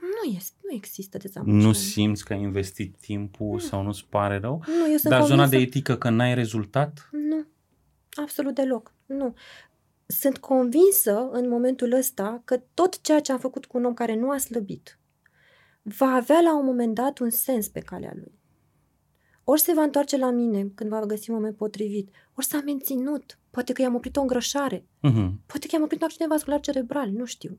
Nu este, nu există dezamăgire. Nu simți că ai investit timpul nu. Sau nu-ți pare rău? Nu, eu sunt Dar zona de etică că n-ai rezultat? Nu, absolut deloc, nu. Sunt convinsă în momentul ăsta că tot ceea ce am făcut cu un om care nu a slăbit va avea la un moment dat un sens pe calea lui. Ori se va întoarce la mine când va găsi un moment potrivit, ori s-a menținut, poate că i-am oprit o îngrășare, uh-huh. poate că i-am oprit un accident vascular cerebral, nu știu.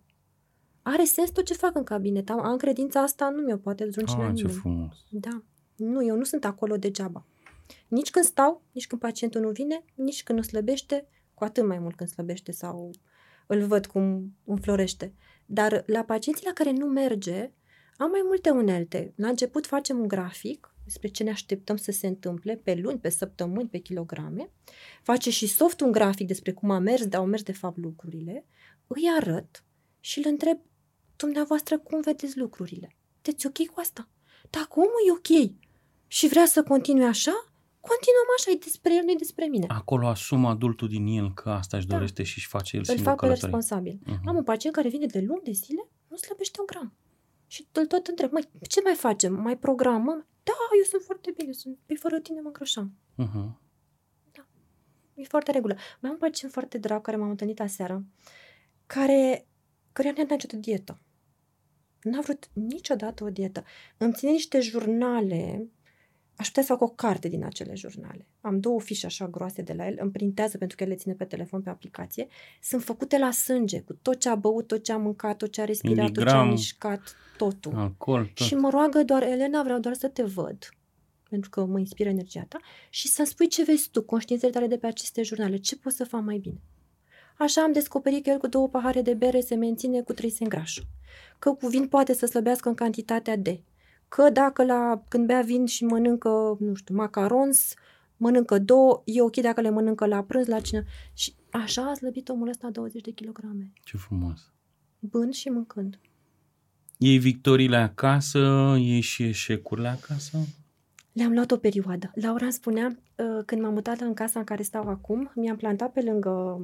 Are sens tot ce fac în cabinet, am, am credința asta, nu mi-o poate zruncina nimeni. Ce frumos! Da, nu, eu nu sunt acolo degeaba. Nici când stau, nici când pacientul nu vine, nici când nu slăbește, cu atât mai mult când slăbește sau îl văd cum înflorește. Dar la pacienții la care nu merge, am mai multe unelte. La început facem un grafic despre ce ne așteptăm să se întâmple pe luni, pe săptămâni, pe kilograme. Face și soft un grafic despre cum a mers, dar au mers de fapt lucrurile. Îi arăt și îl întreb, dumneavoastră, cum vedeți lucrurile? Sunteți ok cu asta? Dacă omul e ok și vrea să continue așa, continuăm așa, e despre el, nu e despre mine. Acolo asumă adultul din el că asta își dorește da. Și își face el singur călătorie. Îl fac responsabil. Uh-huh. Am un pacient care vine de luni de zile, nu slăbește un gram. Și îl tot întreb, măi, ce mai facem? Mai programăm? Da, eu sunt foarte bine, sunt, pe fără tine mă îngrășam. Uh-huh. Da, e foarte regulă. Mai am un pacient foarte drag care m-am întâlnit aseară, care, care nu a dat niciodată dietă. N-a vrut niciodată o dietă. Îmi ține niște jurnale Aș putea să fac o carte din acele jurnale. Am două fișe așa groase de la el, îmi printează pentru că el le ține pe telefon, pe aplicație. Sunt făcute la sânge, cu tot ce a băut, tot ce a mâncat, tot ce a respirat, miligram, tot ce a mișcat, totul. Alcool, tot. Și mă roagă doar, Elena, vreau doar să te văd, pentru că mă inspiră energia ta, și să-mi spui ce vezi tu, conștiințele tale de pe aceste jurnale, ce pot să fac mai bine. Așa am descoperit că el cu două pahare de bere se menține, cu trei se îngrașă, că cu vin poate să slăbească în cantitatea de... Că dacă la, când bea vin și mănâncă, nu știu, macarons, mănâncă două, e ok dacă le mănâncă la prânz, la cină. Și așa a slăbit omul ăsta douăzeci de kilograme. Ce frumos. Bând și mâncând. Iei victoriile acasă, iei și eșecurile acasă? Le-am luat o perioadă. Laura îmi spunea, când m-am mutat în casa în care stau acum, mi-am plantat pe lângă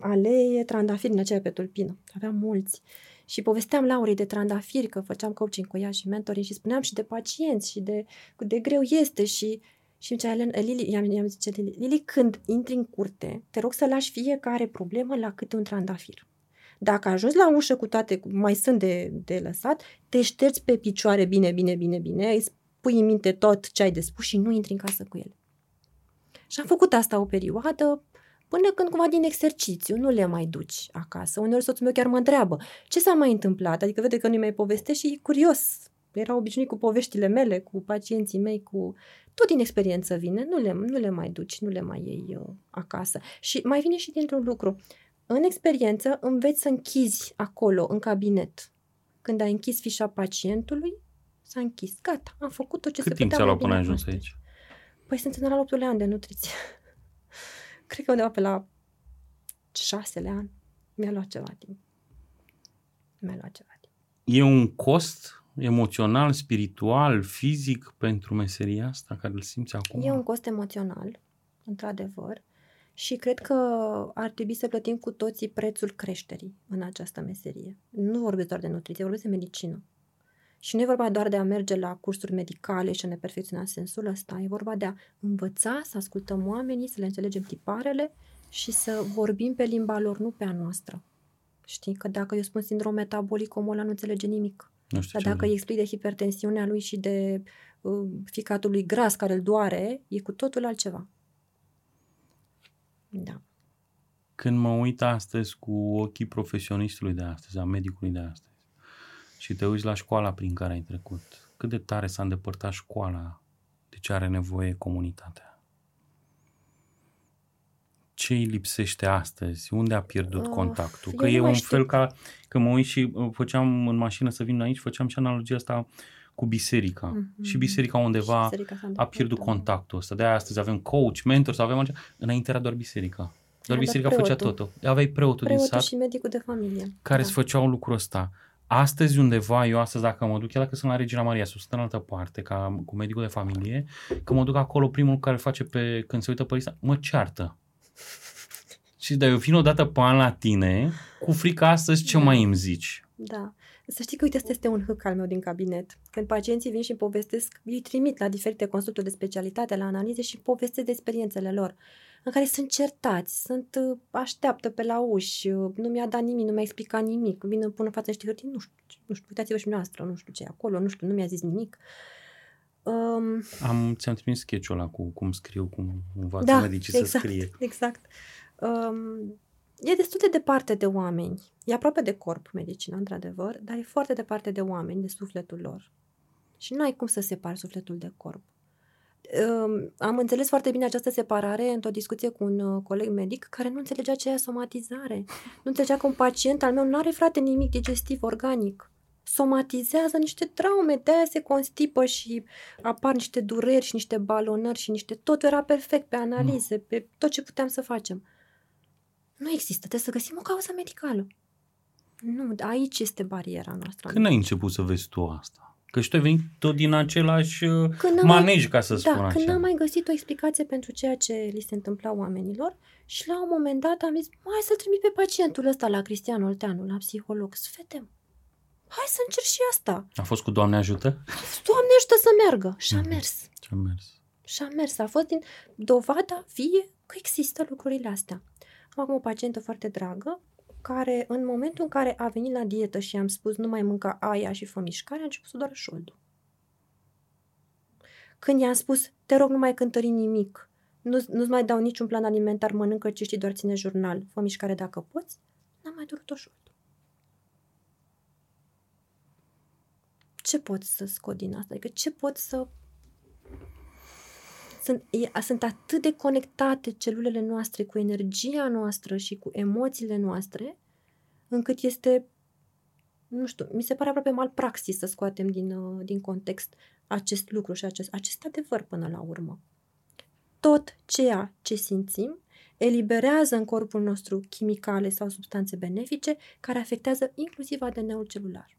alee trandafiri din aceea pe tulpină. Aveam mulți. Și povesteam Laurei de trandafiri, că făceam coaching cu ea și mentoring, și spuneam și de pacienți și de cât de greu este. Și, și îmi zicea, Lili, i-am, i-am zis, Lili, Lili, când intri în curte, te rog să lași fiecare problemă la câte un trandafir. Dacă ajungi la ușă cu toate, mai sunt de, de lăsat, te ștergi pe picioare bine, bine, bine, bine, îți pui în minte tot ce ai de spus și nu intri în casă cu ele. Și am făcut asta o perioadă, până când cumva din exercițiu nu le mai duci acasă. Uneori soțul meu chiar mă întreabă ce s-a mai întâmplat, adică vede că nu-i mai povestesc și e curios. Era obișnuit cu poveștile mele, cu pacienții mei, cu... tot din experiență vine, nu le, nu le mai duci, nu le mai iei uh, acasă. Și mai vine și dintr-un lucru. În experiență înveți să închizi acolo, în cabinet. Când ai închis fișa pacientului, s-a închis. Gata, am făcut tot ce Cât se putea. Cât timp ți-a luat până ai ajuns aici? Păi sunt în al optulea an de nutriție. Cred că undeva pe la șasele ani mi-a luat ceva timp. Mi-a luat ceva timp. E un cost emoțional, spiritual, fizic pentru meseria asta care îl simți acum? E un cost emoțional, într-adevăr, și cred că ar trebui să plătim cu toții prețul creșterii în această meserie. Nu vorbesc doar de nutriție, vorbesc de medicină. Și nu e vorba doar de a merge la cursuri medicale și a ne perfecționa sensul ăsta, e vorba de a învăța, să ascultăm oamenii, să le înțelegem tiparele și să vorbim pe limba lor, nu pe a noastră. Știi că dacă eu spun sindrom metabolic, omul ăla nu înțelege nimic. Nu știu. Dar dacă îi explic de hipertensiunea lui și de uh, ficatul lui gras care îl doare, e cu totul altceva. Da. Când mă uit astăzi cu ochii profesionistului de astăzi, a medicului de astăzi, și te uiți la școala prin care ai trecut, cât de tare s-a îndepărtat școala de ce are nevoie comunitatea? Ce îi lipsește astăzi? Unde a pierdut uh, contactul? Că e un știu. fel ca... Că mă uit și făceam în mașină să vin aici, făceam și analogia asta cu biserica. Mm-hmm. Și biserica undeva și biserica a pierdut contactul ăsta. De-aia astăzi avem coach, mentor, sau avem... Înainte era doar biserica. Doar biserica preotul. făcea totul. Aveai preotul, preotul din sat. Și medicul de familie. Care da. îți făceau lucrul ăsta. Astăzi undeva, eu astăzi dacă mă duc, chiar dacă sunt la Regina Maria, sunt în altă parte, ca cu medicul de familie, că mă duc acolo, primul care face pe, când se uită pe listă, mă ceartă. Și dar eu vin odată pe an la tine, cu frica astăzi, ce da. mai îmi zici? Da. Să știi că, uite, asta este un hâc al meu din cabinet. Când pacienții vin și povestesc, îi trimit la diferite consulturi de specialitate, la analize și povestesc de experiențele lor, în care sunt certați, sunt așteaptă pe la uși, nu mi-a dat nimic, nu mi-a explicat nimic, vin îmi pun în față niște hârtii, nu știu, nu știu, uitați-vă și noastră, nu știu ce e acolo, nu știu, nu mi-a zis nimic. Um, Am, ți-am trimis sketch-ul ăla cu cum scriu, cum învață da, medicii exact, să scrie. exact. Um, E destul de departe de oameni, e aproape de corp medicina, într-adevăr, dar e foarte departe de oameni, de sufletul lor. Și nu ai cum să separi sufletul de corp. Am înțeles foarte bine această separare într-o discuție cu un coleg medic care nu înțelegea ce e somatizare. Nu înțelegea că un pacient al meu nu are, frate, nimic digestiv, organic. Somatizează niște traume, de-aia se constipă și apar niște dureri și niște balonări și niște... Totul era perfect pe analize, pe tot ce puteam să facem. Nu există, trebuie să găsim o cauză medicală. Nu, aici este bariera noastră. Când ai început să vezi tu asta? Că și tu ai venit tot din același manej, mai... ca să da, spun așa. Da, când am mai găsit o explicație pentru ceea ce li se întâmpla oamenilor și la un moment dat am zis, hai să-l trimit pe pacientul ăsta la Cristian Olteanu, la psiholog, să vedem. Hai să încerc și asta. A fost cu Doamne ajută? A fost, Doamne ajută să meargă. Și a mers. Și a mers. Și a mers. A fost din dovada vie că există lucrurile astea. Am acum o pacientă foarte dragă, care în momentul în care a venit la dietă și i-am spus nu mai mânca aia și fă mișcare, a început să doară șoldul. Când i-am spus, te rog, nu mai cântări nimic, nu, nu-ți mai dau niciun plan alimentar, mănâncă ce știi, doar ține jurnal, fă mișcare dacă poți, n-am mai durut o șoldă. Ce pot să scot din asta? Adică ce pot să... Sunt, e, sunt atât de conectate celulele noastre cu energia noastră și cu emoțiile noastre, încât este, nu știu, mi se pare aproape malpraxis să scoatem din, din context acest lucru și acest, acest adevăr până la urmă. Tot ceea ce simțim eliberează în corpul nostru chimicale sau substanțe benefice care afectează inclusiv A D N-ul celular.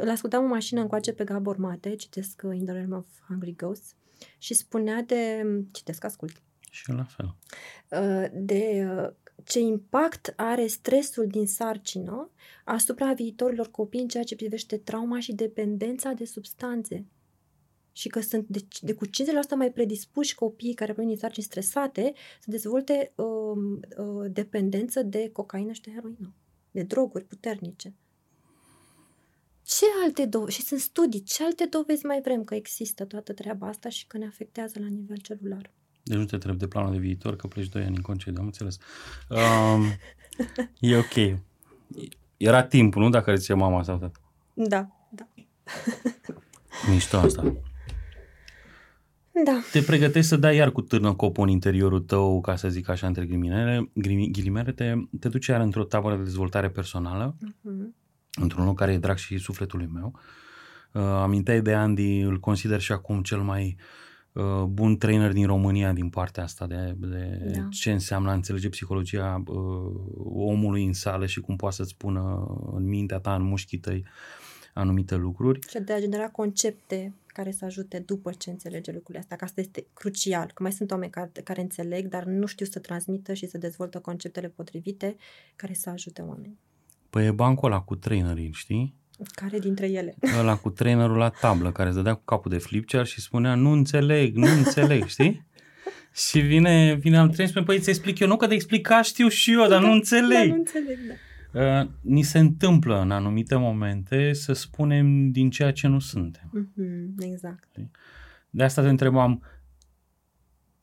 Îl ascultam în mașină încoace pe Gabor Mate, citesc In the Realm of Hungry Ghost, și spunea de... Citesc, ascult. Și la fel. De ce impact are stresul din sarcină asupra viitorilor copii în ceea ce privește trauma și dependența de substanțe. Și că sunt de, de cu cincizeci la sută mai predispuși copiii care provin din sarcini stresate să dezvolte uh, uh, dependență de cocaină și de heroină, de droguri puternice. Ce alte dovezi, și sunt studii, ce alte dovezi mai vrem că există toată treaba asta și că ne afectează la nivel celular? Deci nu te trebuie de planul de viitor, că pleci doi ani în concediu, am înțeles. Um, e ok. Era timpul, nu? Dacă zice mama sau tată. Da, da. Mișto asta. Da. Te pregătești să dai iar cu târnă copul în interiorul tău, ca să zic așa, între ghilimele, ghilimele te, te duce iar într-o tabără de dezvoltare personală, uh-huh. într-un loc care e drag și sufletului meu. Uh, aminteai de Andy, îl consider și acum cel mai uh, bun trainer din România din partea asta de, de da. ce înseamnă a înțelege psihologia uh, omului în sală și cum poate să-ți pună în mintea ta, în mușchii tăi, anumite lucruri. Și de a genera concepte care să ajute după ce înțelege lucrurile astea, că asta este crucial, că mai sunt oameni care, care înțeleg, dar nu știu să transmită și să dezvoltă conceptele potrivite care să ajute oamenii. Păi e bancul ăla cu trainerii, știi? Care dintre ele? Ăla cu trainerul la tablă, care îți dădea cu capul de flipchart și spunea, nu înțeleg, nu înțeleg, știi? Și vine, vine al treilea, spune, păi ți explic eu, nu că de explica știu și eu, dar nu înțeleg. Da, nu înțeleg, da. Uh, ni se întâmplă în anumite momente să spunem din ceea ce nu suntem. Mm-hmm, exact. De asta te întrebam,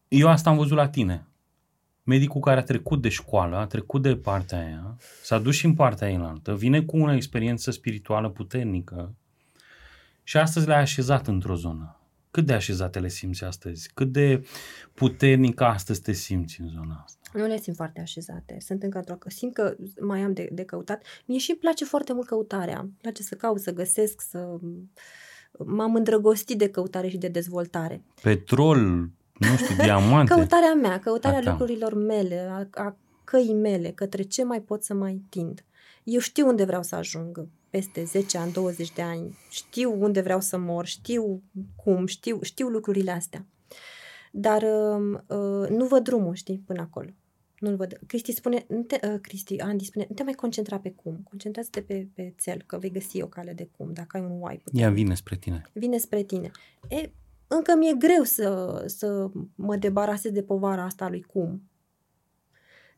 eu asta am văzut la tine. Medicul care a trecut de școală, a trecut de partea aia, s-a dus și în partea ailaltă, vine cu o experiență spirituală puternică și astăzi le-a așezat într-o zonă. Cât de așezate le simți astăzi? Cât de puternic astăzi te simți în zona asta? Nu le simt foarte așezate. Sunt încă într-o... Simt că mai am de, de căutat. Mie și îmi place foarte mult căutarea. Îmi place să caut, să găsesc, să... M-am îndrăgostit de căutare și de dezvoltare. Petrol, nu știu, diamante. Căutarea mea, căutarea Atam. lucrurilor mele, a, a căii mele, către ce mai pot să mai tind. Eu știu unde vreau să ajung peste zece ani, douăzeci de ani. Știu unde vreau să mor, știu cum, știu, știu lucrurile astea. Dar uh, nu văd drumul, știi, până acolo. Nu-l văd. Cristi spune, nu te, uh, Cristi, Andy spune, nu te mai concentra pe cum, concentrați-te pe, pe țel, că vei găsi o cale de cum, dacă ai un why. Ea vine spre tine. Vine spre tine. E, încă mi-e greu să, să mă debarasez de povara asta lui cum.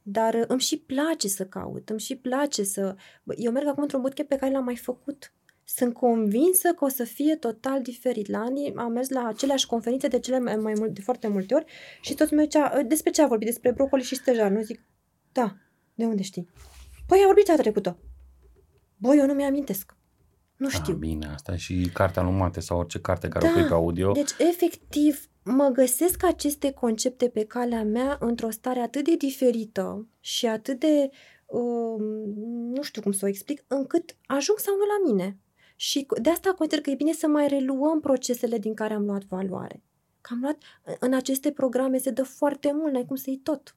Dar îmi și place să caut, îmi și place să... Eu merg acum într-un bootcamp pe care l-am mai făcut. Sunt convinsă că o să fie total diferit. La Andy am mers la aceleași conferințe de, cele mai, mai mult, de foarte multe ori și toți mi-au zicea, despre ce a vorbit? Despre brocoli și stejar. Nu zic, da, de unde știi? Păi a vorbit cea trecută. Băi, eu nu mi-amintesc. Nu știu. A, bine, asta și cartea lui Mate sau orice carte care da, o pui ca audio. Deci, efectiv, mă găsesc aceste concepte pe calea mea într-o stare atât de diferită și atât de, uh, nu știu cum să o explic, încât ajung sau nu la mine. Și de asta consider că e bine să mai reluăm procesele din care am luat valoare. Că am luat, în aceste programe se dă foarte mult, n-ai cum să iei tot.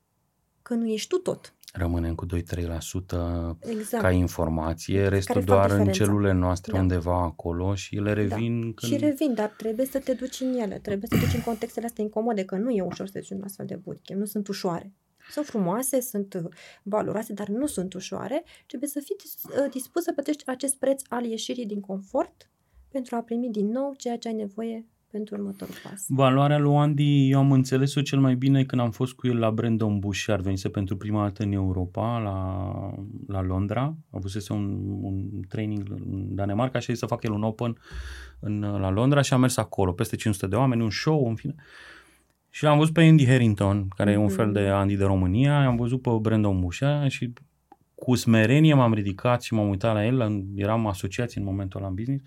Că nu ești tu tot. Rămânem cu doi-trei la sută exact. Ca informație, restul care doar în celulele noastre da. Undeva acolo și le revin. Da. Când... Și revin, dar trebuie să te duci în ele, trebuie să te duci în contextele astea incomode, că nu e ușor să te duci în astfel de bootcamp, nu sunt ușoare. Sunt frumoase, sunt valoroase, dar nu sunt ușoare. Trebuie să fii dispus să plătești acest preț al ieșirii din confort pentru a primi din nou ceea ce ai nevoie pentru următorul pas. Valoarea lui Andy, eu am înțeles-o cel mai bine când am fost cu el la Brandon Bush și ar venise pentru prima dată în Europa, la, la Londra. Avusese un, un training în Danemarca și a zis să facă el un open în, la Londra și am mers acolo. Peste cinci sute de oameni, un show, în fine. Și l-am văzut pe Andy Harrington, care mm-hmm. e un fel de Andy de România, am văzut pe Brandon Bush și cu smerenie m-am ridicat și m-am uitat la el, eram asociați în momentul ăla în business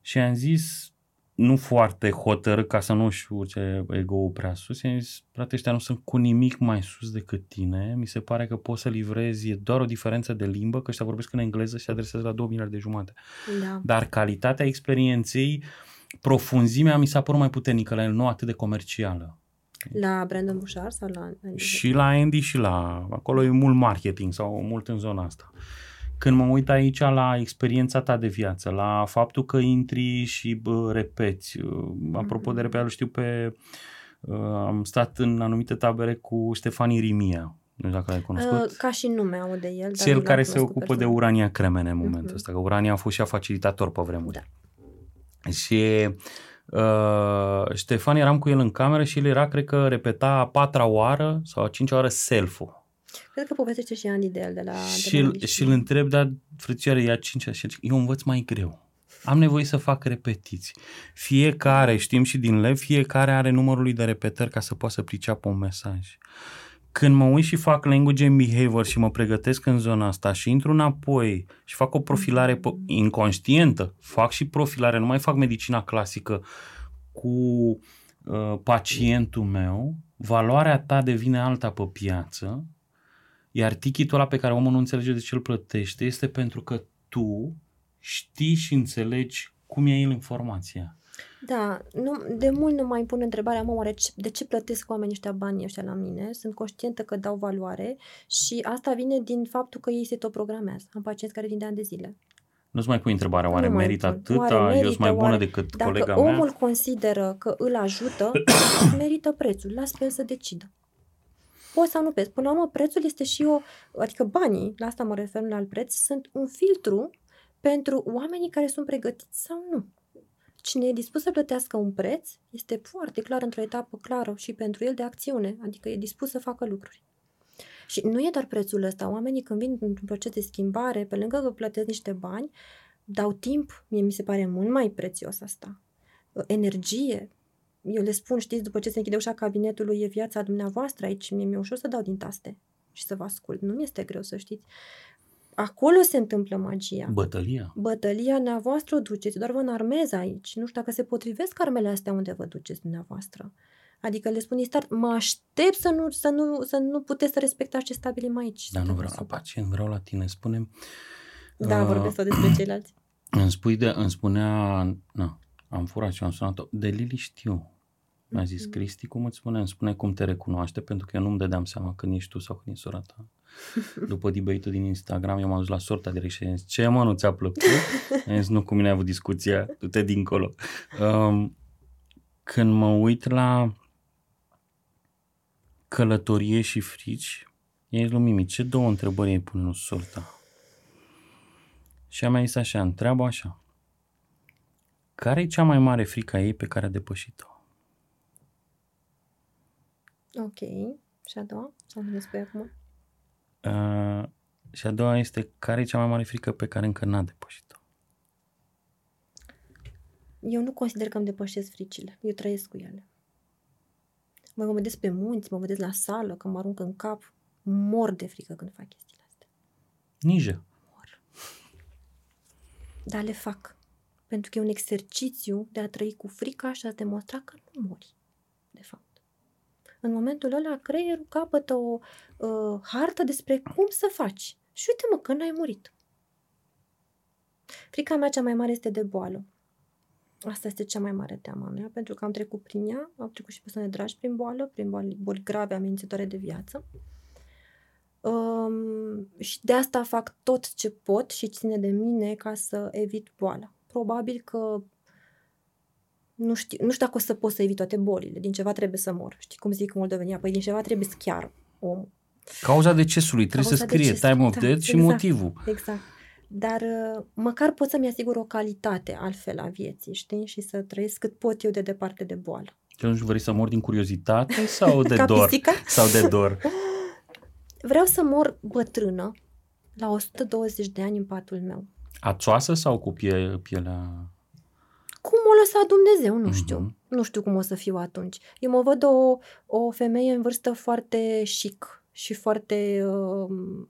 și am zis... nu foarte hotărât ca să nu-și urce ego-ul prea sus. I-am zis, frate, ăștia nu sunt cu nimic mai sus decât tine. Mi se pare că poți să livrezi, e doar o diferență de limbă, că ăștia vorbesc în engleză și se adresează la două miliarde jumate. Da. Dar calitatea experienței, profunzimea mi s-a părut mai puternică la el, nu atât de comercială. La Brandon Bushard sau la Andy? Și la Andy și la... acolo e mult marketing sau mult în zona asta. Când mă uit aici la experiența ta de viață, la faptul că intri și bă, repeți. Apropo de repealul, știu pe... Uh, am stat în anumite tabere cu Ștefani Rimia. Nu știu dacă l-ai cunoscut. Uh, ca și nume au de el. Cel dar care se ocupă persoană. de Urania Cremene în momentul uh-huh. ăsta. Că Urania a fost și a facilitator pe vremuri. Da. Și uh, Ștefani, eram cu el în cameră și el era, cred că repeta a patra oară sau a cincea oară self-ul. Cred că povestește și Andy de el de la... Și îl întreb, dar frățioare, ia cincea și eu învăț mai greu. Am nevoie să fac repetiții. Fiecare, știm și din elev, fiecare are numărul lui de repetări ca să poată să priceapă un mesaj. Când mă uit și fac language and behavior și mă pregătesc în zona asta și intru înapoi și fac o profilare inconștientă, fac și profilare, nu mai fac medicina clasică cu uh, pacientul meu, valoarea ta devine alta pe piață. Iar tichitul ăla pe care omul nu înțelege de ce îl plătește este pentru că tu știi și înțelegi cum ia el informația. Da, nu, de mult nu mai pun întrebarea, mă, oare de ce plătesc oamenii ăștia banii ăștia la mine? Sunt conștientă că dau valoare și asta vine din faptul că ei se tot programează. Am pacienți care vin de ani de zile. Nu-ți mai pui întrebarea, oare nu merit atâta, eu sunt mai bună decât colega mea? Dacă omul consideră că îl ajută, merită prețul, las pe el să decidă. Poți sau nu pezi. Până la urmă, prețul este și o... Adică banii, la asta mă refer, la preț, sunt un filtru pentru oamenii care sunt pregătiți sau nu. Cine e dispus să plătească un preț este foarte clar într-o etapă clară și pentru el de acțiune. Adică e dispus să facă lucruri. Și nu e doar prețul ăsta. Oamenii când vin într-un proces de schimbare, pe lângă că plătesc niște bani, dau timp. Mie mi se pare mult mai prețios asta. Energie. Eu le spun, știți, după ce se închide ușa cabinetului, e viața dumneavoastră aici, mie mi-e ușor să dau din taste și să vă ascult. Nu mi este greu, să știți. Acolo se întâmplă magia. Bătălia. Bătălia dumneavoastră o duceți, doar vă înarmez aici. Nu știu dacă se potrivesc armele astea unde vă duceți dumneavoastră. Adică le spun din start, mă aștept să nu, să nu, să nu puteți să respectați ce stabilim aici. Dar nu vreau la pacient, vreau la tine. Spune-mi... Da, uh, vorbesc uh, despre ceilalți. Îmi, spui de, îmi spunea... Na, am furat și am sunat-o. De Lili știu. Mi-a zis, Cristi, cum îți spune? Îmi spune cum te recunoaște, pentru că eu nu-mi dădeam seama când ești tu sau când e sora ta. După debate-ul din Instagram, eu m-am dus la sorta direct și am zis, ce mă, nu ți-a plăcut? Am zis, nu, cu mine ai avut discuția, du-te dincolo. Um, când mă uit la călătorie și frici, i-a zis lui Mimi, ce două întrebări ai pune în sorta? Și am zis așa, întreabă așa. Care e cea mai mare frică a ei pe care a depășit-o? Ok. Și a doua? Am despre acum. Uh, și a doua este, care e cea mai mare frică pe care încă n-a depășit-o? Eu nu consider că îmi depășesc fricile. Eu trăiesc cu ele. Mă, mă vedeți pe munți, mă vedeți la sală, că mă arunc în cap. Mor de frică când fac chestiile astea. Nijă. Mor. Dar le fac. Pentru că e un exercițiu de a trăi cu frica și a demonstra că nu mori, de fapt. În momentul ăla, creierul capătă o uh, hartă despre cum să faci. Și uite-mă că n-ai murit. Frica mea cea mai mare este de boală. Asta este cea mai mare teama mea, pentru că am trecut prin ea, am trecut și persoane dragi prin boală, prin boli, boli grave, amenințătoare de viață. Um, și de asta fac tot ce pot și ține de mine ca să evit boala. Probabil că nu știu, nu știu dacă o să pot să evit toate bolile. Din ceva trebuie să mor. Știi cum zic moldovenia? Păi din ceva trebuie să chiar omul. Cauza decesului. Trebuie Cauza să scrie time of death da, și exact, motivul. Exact. dar măcar pot să-mi asigur o calitate altfel a vieții, știi? Și să trăiesc cât pot eu de departe de boală. Că nu-și vrei să mor din curiozitate sau de dor? Sau de dor? Vreau să mor bătrână, la o sută douăzeci de ani în patul meu. Ațoasă sau cu pie- pielea? Cum o lăsa Dumnezeu, nu știu. Mm-hmm. Nu știu cum o să fiu atunci. Eu mă văd o, o femeie în vârstă foarte chic și foarte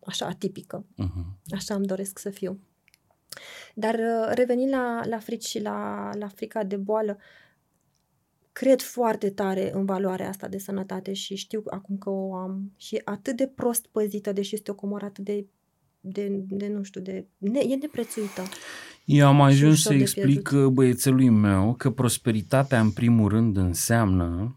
așa atipică. Mm-hmm. Așa îmi doresc să fiu. Dar revenind la, la frici și la, la frica de boală, cred foarte tare în valoarea asta de sănătate și știu acum că o am și atât de prost păzită, deși este o comoră atât de, de, de nu știu, de, ne, e neprețuită. Eu am ajuns să explic băiețelui meu că prosperitatea în primul rând înseamnă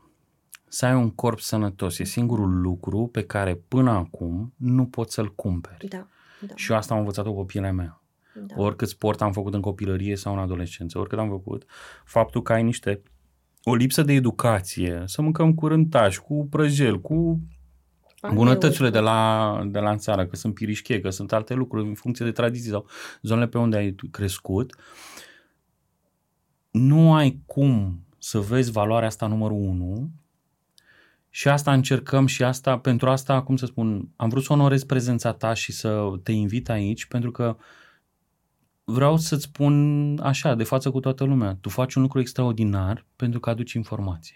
să ai un corp sănătos. E singurul lucru pe care până acum nu poți să-l cumperi. Da, da. Și eu asta am învățat-o cu pielea mea. Da. Oricât sport am făcut în copilărie sau în adolescență, oricât am făcut, faptul că ai niște... o lipsă de educație, să mâncăm cu rântaș, cu prăjel, cu bunătățile de la, de la în țară, că sunt pirișchie, că sunt alte lucruri în funcție de tradiții sau zonele pe unde ai crescut. Nu ai cum să vezi valoarea asta numărul unu și asta încercăm și asta, pentru asta, cum să spun, am vrut să onorez prezența ta și să te invit aici, pentru că vreau să-ți spun așa, de față cu toată lumea, tu faci un lucru extraordinar pentru că aduci informație.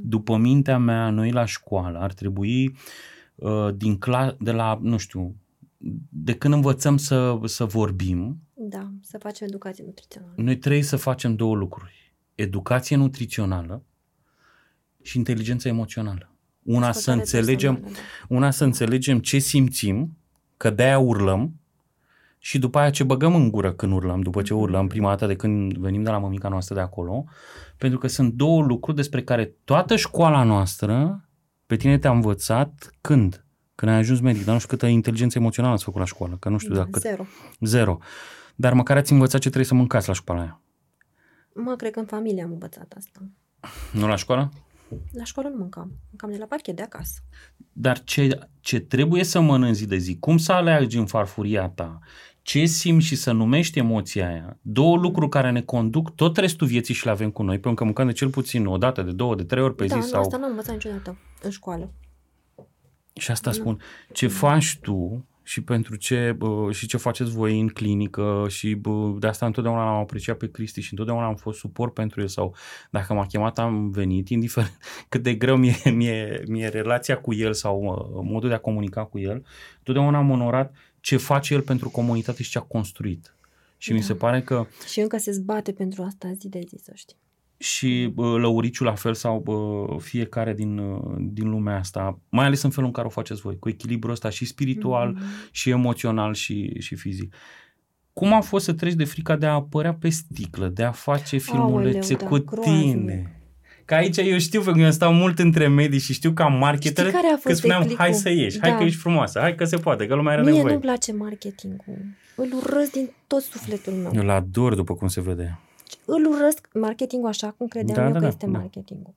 După mintea mea, noi la școală ar trebui uh, din cla- de la, nu știu, de când învățăm să, să vorbim. Da, să facem educație nutrițională. Noi trebuie să facem două lucruri. Educație nutrițională și inteligență emoțională. Una să înțelegem, una să înțelegem ce simțim, că de-aia urlăm, și după aia ce băgăm în gură când urlăm, după ce urlăm prima dată de când venim de la mămica noastră de acolo, pentru că sunt două lucruri despre care toată școala noastră pe tine te-a învățat când? Când ai ajuns medic, dar nu știu câtă inteligență emoțională ați făcut la școală, că nu știu dacă... Zero. Zero. Dar măcar ați învățat ce trebuie să mâncați la școala aia. Mă, cred că în familie am învățat asta. Nu la școală? La școală nu mâncam, mâncam de la pachet de acasă. Dar ce, ce trebuie să mănânci zi de zi, cum să aleagi în farfuria ta, ce simți și să numești emoția aia, două lucruri care ne conduc tot restul vieții și le avem cu noi, pentru că mâncăm de cel puțin o dată, de două, de trei ori pe da, zi. Da, sau... asta n-am învățat niciodată în școală. Și asta nu. Spun, ce faci tu și pentru ce și ce faceți voi în clinică și de asta întotdeauna l-am apreciat pe Cristi și întotdeauna am fost suport pentru el sau dacă m-a chemat am venit, indiferent cât de greu mi-e, mi-e, mi-e relația cu el sau modul de a comunica cu el, întotdeauna am onorat ce face el pentru comunitate și ce a construit. Și da. Mi se pare că... Și încă se zbate pentru asta zi de zi, să știi. Și bă, Lăuriciu la fel sau bă, fiecare din, din lumea asta, mai ales în felul în care o faceți voi, cu echilibrul ăsta și spiritual, mm-hmm. și emoțional și, și fizic. Cum a fost să treci de frica de a apărea pe sticlă, de a face filmulețe Aoleu, cu da, tine? Groaznic. Că aici eu știu, pentru că eu stau mult între medii și știu că am marketere, că spuneam clicul? Hai să ieși, da. Hai că ești frumoasă, hai că se poate, că lumea are nevoie. Mie nu-mi place marketingul, îl urăsc din tot sufletul meu. Eu îl ador după cum se vede. Îl urăsc marketingul așa cum credeam da, eu da, că da, este da. marketingul.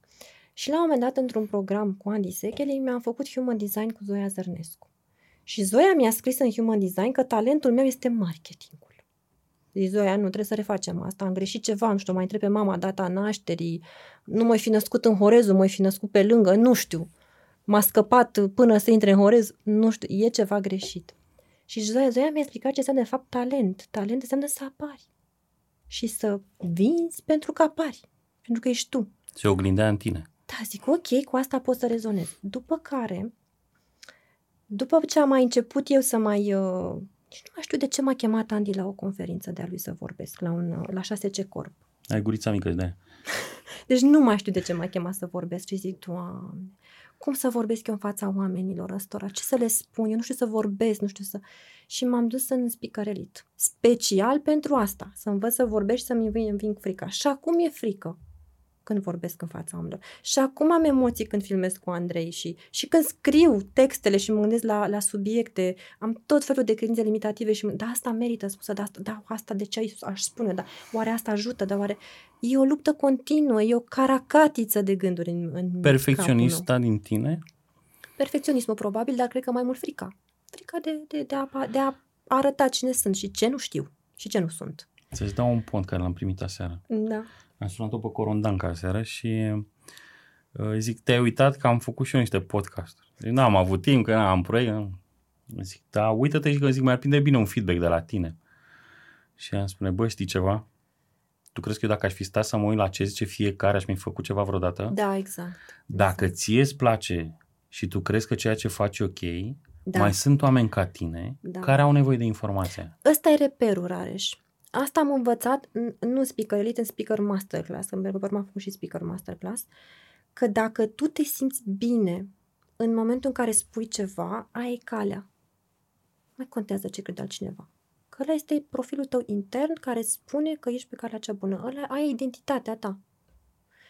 Și la un moment dat, într-un program cu Andy Szekely, mi-am făcut Human Design cu Zoia Zărnescu. Și Zoia mi-a scris în Human Design că talentul meu este marketingul. Zic, Zoia, nu, trebuie să refacem asta, am greșit ceva, nu știu, mai întreb pe mama data nașterii, nu m-ai fi născut în Horezul, m-ai fi născut pe lângă, nu știu. M-a scăpat până să intre în Horez, nu știu, e ceva greșit. Și Zoia, Zoia mi-a explicat ce înseamnă de fapt talent. Talent înseamnă să apari. Și să vinzi pentru că apari, pentru că ești tu. Se oglindea în tine. Da, zic, ok, cu asta pot să rezonez. După care, după ce am mai început eu să mai... Uh, nu mai știu de ce m-a chemat Andy la o conferință de-a lui să vorbesc, la, un, la șase C Corp. Ai gurița mică, de aia. Deci nu mai știu de ce m-a chemat să vorbesc și zic, Doamne, cum să vorbesc eu în fața oamenilor ăstora? Ce să le spun? Eu nu știu să vorbesc, nu știu să... Și m-am dus în spicarelit. Special pentru asta, să învăț să vorbesc și să-mi înving frica. Și acum e frică când vorbesc în fața oamenilor. Și acum am emoții când filmez cu Andrei și, și când scriu textele și mă gândesc la, la subiecte, am tot felul de credințe limitative și da, asta merită spusă, da, asta, da, asta de ce aș spune, da, oare asta ajută, da, oare... E o luptă continuă, e o caracatiță de gânduri în, în perfecționista din tine? Perfecționismul probabil, dar cred că mai mult frica. Frica de, de, de, a, de a arăta cine sunt și ce nu știu și ce nu sunt. Să-ți dau un pont care l-am primit aseară. Da. Am sunat-o pe Corondanca aseară și zic, te-ai uitat că am făcut și eu niște podcast-uri. Zic, n-am avut timp, că n-am proiect. Zic, da, uită-te și că zic, mi-ar prinde bine un feedback de la tine. Și ea îmi spune, bă, știi ceva? Tu crezi că eu dacă aș fi stat să mă uit la ce zice fiecare, aș mi făcut ceva vreodată? Da, exact. Dacă exact. Ție îți place și tu crezi că ceea ce faci e ok, da. Mai sunt oameni ca tine da. Care au nevoie de informație. Ăsta e reperul, Rareș. Asta am învățat, nu în Speaker Elite, în Speaker Masterclass, în Bergăbăr m-am făcut și Speaker Masterclass, că dacă tu te simți bine în momentul în care spui ceva, aia e calea. Mai contează ce crede altcineva. Că ăla este profilul tău intern care spune că ești pe calea cea bună. Ăla, aia e identitatea ta.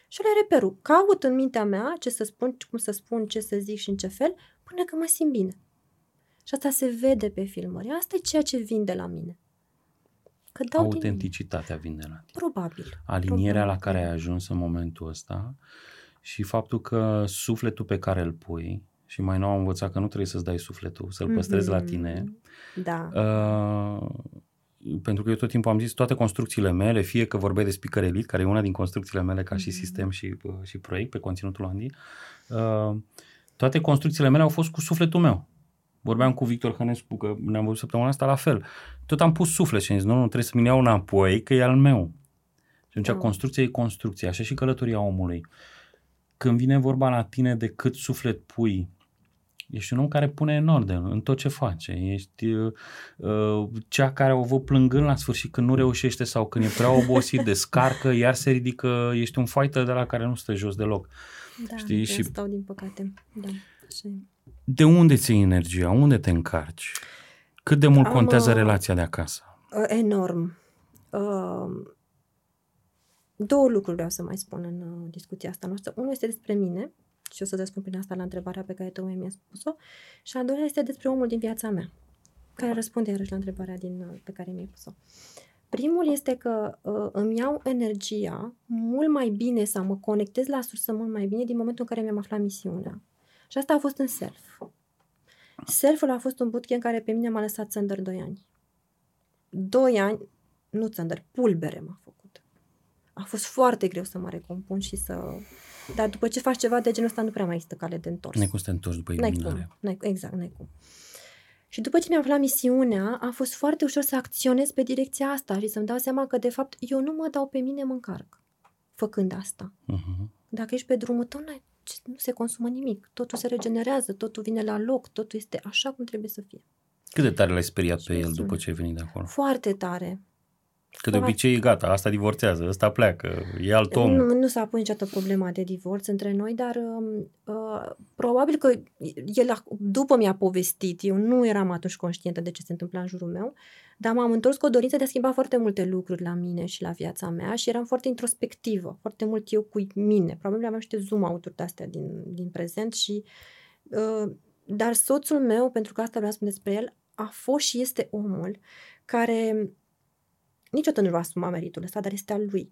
Și ăla e reperul. Caut în mintea mea ce să spun, cum să spun, ce să zic și în ce fel, până că mă simt bine. Și asta se vede pe filmări. Asta e ceea ce vinde la mine. Că dau autenticitatea vinde la tine. Probabil. Alinierea probabil. La care ai ajuns în momentul ăsta și faptul că sufletul pe care îl pui, și mai nou am învățat că nu trebuie să-ți dai sufletul, să-l păstrezi mm-hmm. la tine. Da. Uh, pentru că eu tot timpul am zis, toate construcțiile mele, fie că vorbeai de Speaker Elite, care e una din construcțiile mele ca mm-hmm. și sistem și, și proiect pe conținutul Andy, uh, toate construcțiile mele au fost cu sufletul meu. Vorbeam cu Victor Hănescu, că ne-am văzut săptămâna asta la fel. Tot am pus suflet și am zis, nu, nu, trebuie să mi-l iau înapoi, că e al meu. Și atunci da. Construcția e construcție, așa și călătoria omului. Când vine vorba la tine de cât suflet pui, ești un om care pune în ordine în tot ce face. Ești uh, cea care o văd plângând la sfârșit când nu reușește sau când e prea obosit, descarcă, iar se ridică, ești un fighter de la care nu stă jos deloc. Da, știi? Și stau din păcate. Da, și... De unde ții energia? Unde te încarci? Cât de mult Am, contează relația de acasă? Enorm. Uh, două lucruri vreau să mai spun în uh, discuția asta noastră. Unul este despre mine și o să răspund prin asta la întrebarea pe care tocmai mi-a spus-o. Și al doilea este despre omul din viața mea, care răspunde iarăși la întrebarea din, pe care mi-a pus-o. Primul este că uh, îmi iau energia mult mai bine sau mă conectez la sursă mult mai bine din momentul în care mi-am aflat misiunea. Și asta a fost în self. Self-ul a fost un bootcamp care pe mine m-a lăsat țândăr doi ani. Doi ani, nu țândăr, pulbere m-a făcut. A fost foarte greu să mă recompun și să... Dar după ce faci ceva de genul ăsta nu prea mai există cale de întors. N-ai cum să te întorci după eliminare. Exact, n-ai cum. Și după ce mi-am aflat misiunea, a fost foarte ușor să acționez pe direcția asta și să-mi dau seama că, de fapt, eu nu mă dau pe mine, mă încarc făcând asta. Uh-huh. Dacă ești pe drumul tău, n-ai... nu se consumă nimic, totul se regenerează, totul vine la loc, totul este așa cum trebuie să fie. Cât de tare l-ai speriat pe el după ce ai venit de acolo? Foarte tare. Că de obicei e gata, asta divorțează, ăsta pleacă, e alt om. Nu, nu s-a pus niciodată problema de divorț între noi, dar uh, probabil că el după mi-a povestit, eu nu eram atunci conștientă de ce se întâmpla în jurul meu, dar m-am întors cu o dorință de a schimba foarte multe lucruri la mine și la viața mea și eram foarte introspectivă, foarte mult eu cu mine. Probabil aveam niște zoom-out-uri de-astea din, din prezent și... Uh, dar soțul meu, pentru că asta vreau să spun despre el, a fost și este omul care... niciodată nu l-a asumat meritul ăsta, dar este al lui.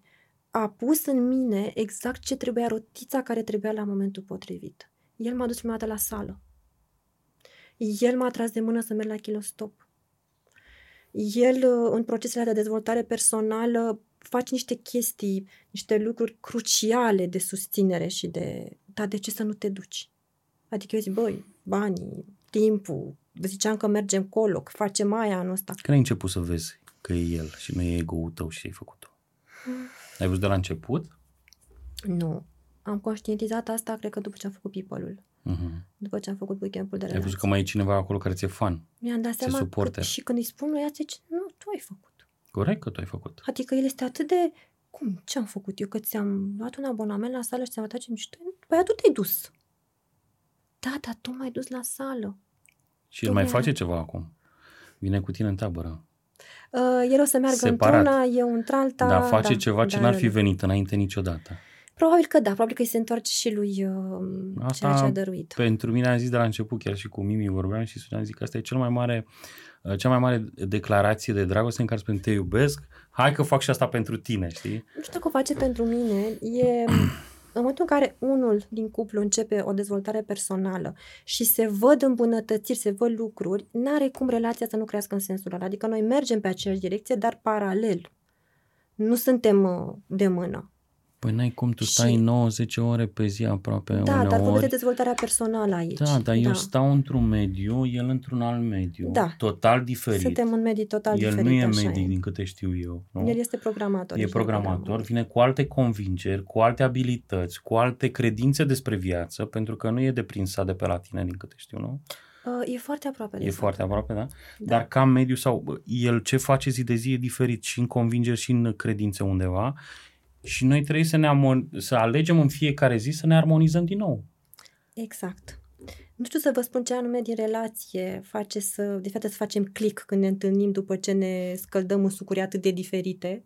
A pus în mine exact ce trebuia, rotița care trebuia la momentul potrivit. El m-a dus prima dată la sală. El m-a tras de mână să merg la Kilostop. El, în procesele de dezvoltare personală, face niște chestii, niște lucruri cruciale de susținere și de... Dar de ce să nu te duci? Adică eu zic, băi, banii, timpul, ziceam că mergem colo, că facem aia anul ăsta. Când ai început să vezi că e el și nu e ego-ul tău și ce ai făcut-o? Ai văzut de la început? Nu. Am conștientizat asta, cred că după ce am făcut People-ul. Uh-huh. După ce am făcut weekend-ul de relație. Ai văzut că mai e cineva acolo care ți-e fan. Mi-am dat seama că și când îi spun lui ea, zice, nu, tu ai făcut. Corect că tu ai făcut. Adică el este atât de, cum, ce am făcut eu? Că ți-am luat un abonament la sală și ți-am dat ce mișto? Păi tu te-ai dus. Da, dar tu m-ai dus la sală. Și tu el mai face ceva acum. Vine cu tine în tabără. Uh, el o să meargă într-una, eu într-alta. Dar face da, ceva ce da, n-ar fi venit înainte niciodată. Probabil că da, probabil că îi se întoarce și lui uh, asta, ceea ce a dăruit. Pentru mine am zis de la început, chiar și cu Mimi vorbeam și spuneam, zic că asta e cel mai mare, cea mai mare declarație de dragoste în care spune te iubesc, hai că fac și asta pentru tine, știi? Nu știu că o face pentru mine, e În momentul în care unul din cuplu începe o dezvoltare personală și se văd îmbunătățiri, se văd lucruri, n-are cum relația să nu crească în sensul ăla. Adică noi mergem pe aceeași direcție, dar paralel. Nu suntem de mână. Păi n-ai cum, tu stai și... nouăzeci ore pe zi aproape, da, uneori. Da, dar vorbim de dezvoltarea personală aici. Da, dar eu da. stau într-un mediu, el într-un alt mediu, da. total diferit. Suntem în medii total el diferit. El nu e medic, e. din câte știu eu. Nu? El este programator. E programator, programator, vine cu alte convingeri, cu alte abilități, cu alte credințe despre viață, pentru că nu e deprinsat de pe la tine, din câte știu, nu? E foarte aproape. E foarte aproape, da? da? Dar ca mediu sau el ce face zi de zi e diferit și în convingeri și în credințe undeva. Și noi trebuie să, ne amon- să alegem în fiecare zi să ne armonizăm din nou. Exact. Nu știu să vă spun ce anume din relație face să, de fapt, să facem click când ne întâlnim după ce ne scăldăm în sucuri atât de diferite,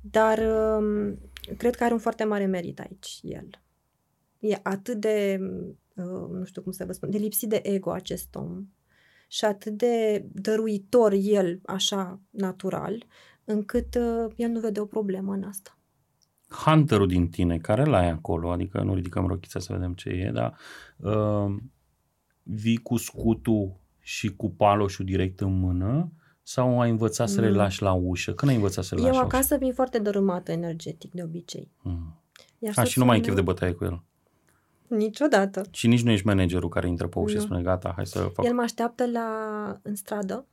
dar um, cred că are un foarte mare merit aici el. E atât de, uh, nu știu cum să vă spun, de lipsit de ego acest om și atât de dăruitor el, așa, natural, încât uh, el nu vede o problemă în asta. Hunterul din tine, care l-ai acolo, adică nu ridicăm rochița să vedem ce e, dar uh, vii cu scutul și cu paloșul direct în mână sau ai învățat mm. să le lași la ușă? Când ai învățat să le lași la ușă? Eu acasă vin foarte dărâmată energetic de obicei. Mm. A, și nu mai e chef de bătaie cu el? Niciodată. Și nici nu ești managerul care intră pe ușă no. și spune gata, hai să fac. El mă așteaptă la, în stradă,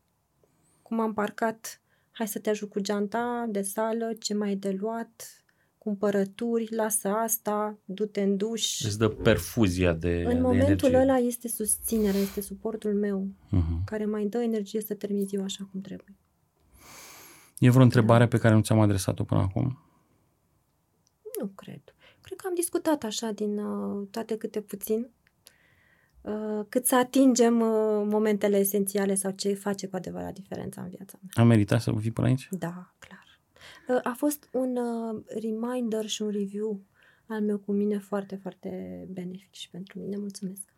cum am parcat, hai să te ajut cu geanta de sală, ce mai e de luat... cumpărături, lasă asta, du-te în duș. Îți dă perfuzia de energie. În momentul de ăla este susținerea, este suportul meu, uh-huh. care mai dă energie să termin ziua așa cum trebuie. E vreo întrebare pe care nu ți-am adresat-o până acum? Nu cred. Cred că am discutat așa din uh, toate câte puțin, uh, cât să atingem uh, momentele esențiale sau ce face cu adevărat diferența în viața mea. A meritat să vii până aici? Da, clar. A fost un reminder și un review al meu cu mine foarte, foarte benefic și pentru mine. Mulțumesc!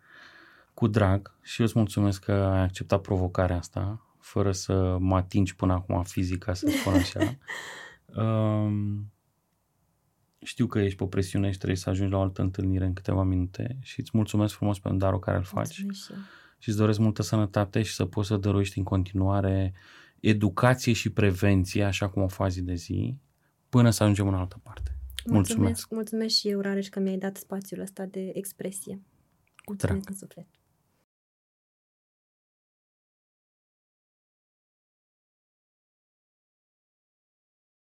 Cu drag și eu îți mulțumesc că ai acceptat provocarea asta, fără să mă atingi până acum fizic, ca să spun așa. um, știu că ești pe presiune și trebuie să ajungi la o altă întâlnire în câteva minute și îți mulțumesc frumos pentru darul care îl faci. Mulțumesc și eu. Și îți doresc multă sănătate și să poți să dăruiești în continuare educație și prevenție, așa cum o faci zi de zi, până să ajungem în altă parte. Mulțumesc! Mulțumesc, mulțumesc și eu, Rareș, că mi-ai dat spațiul ăsta de expresie. Mulțumesc în suflet!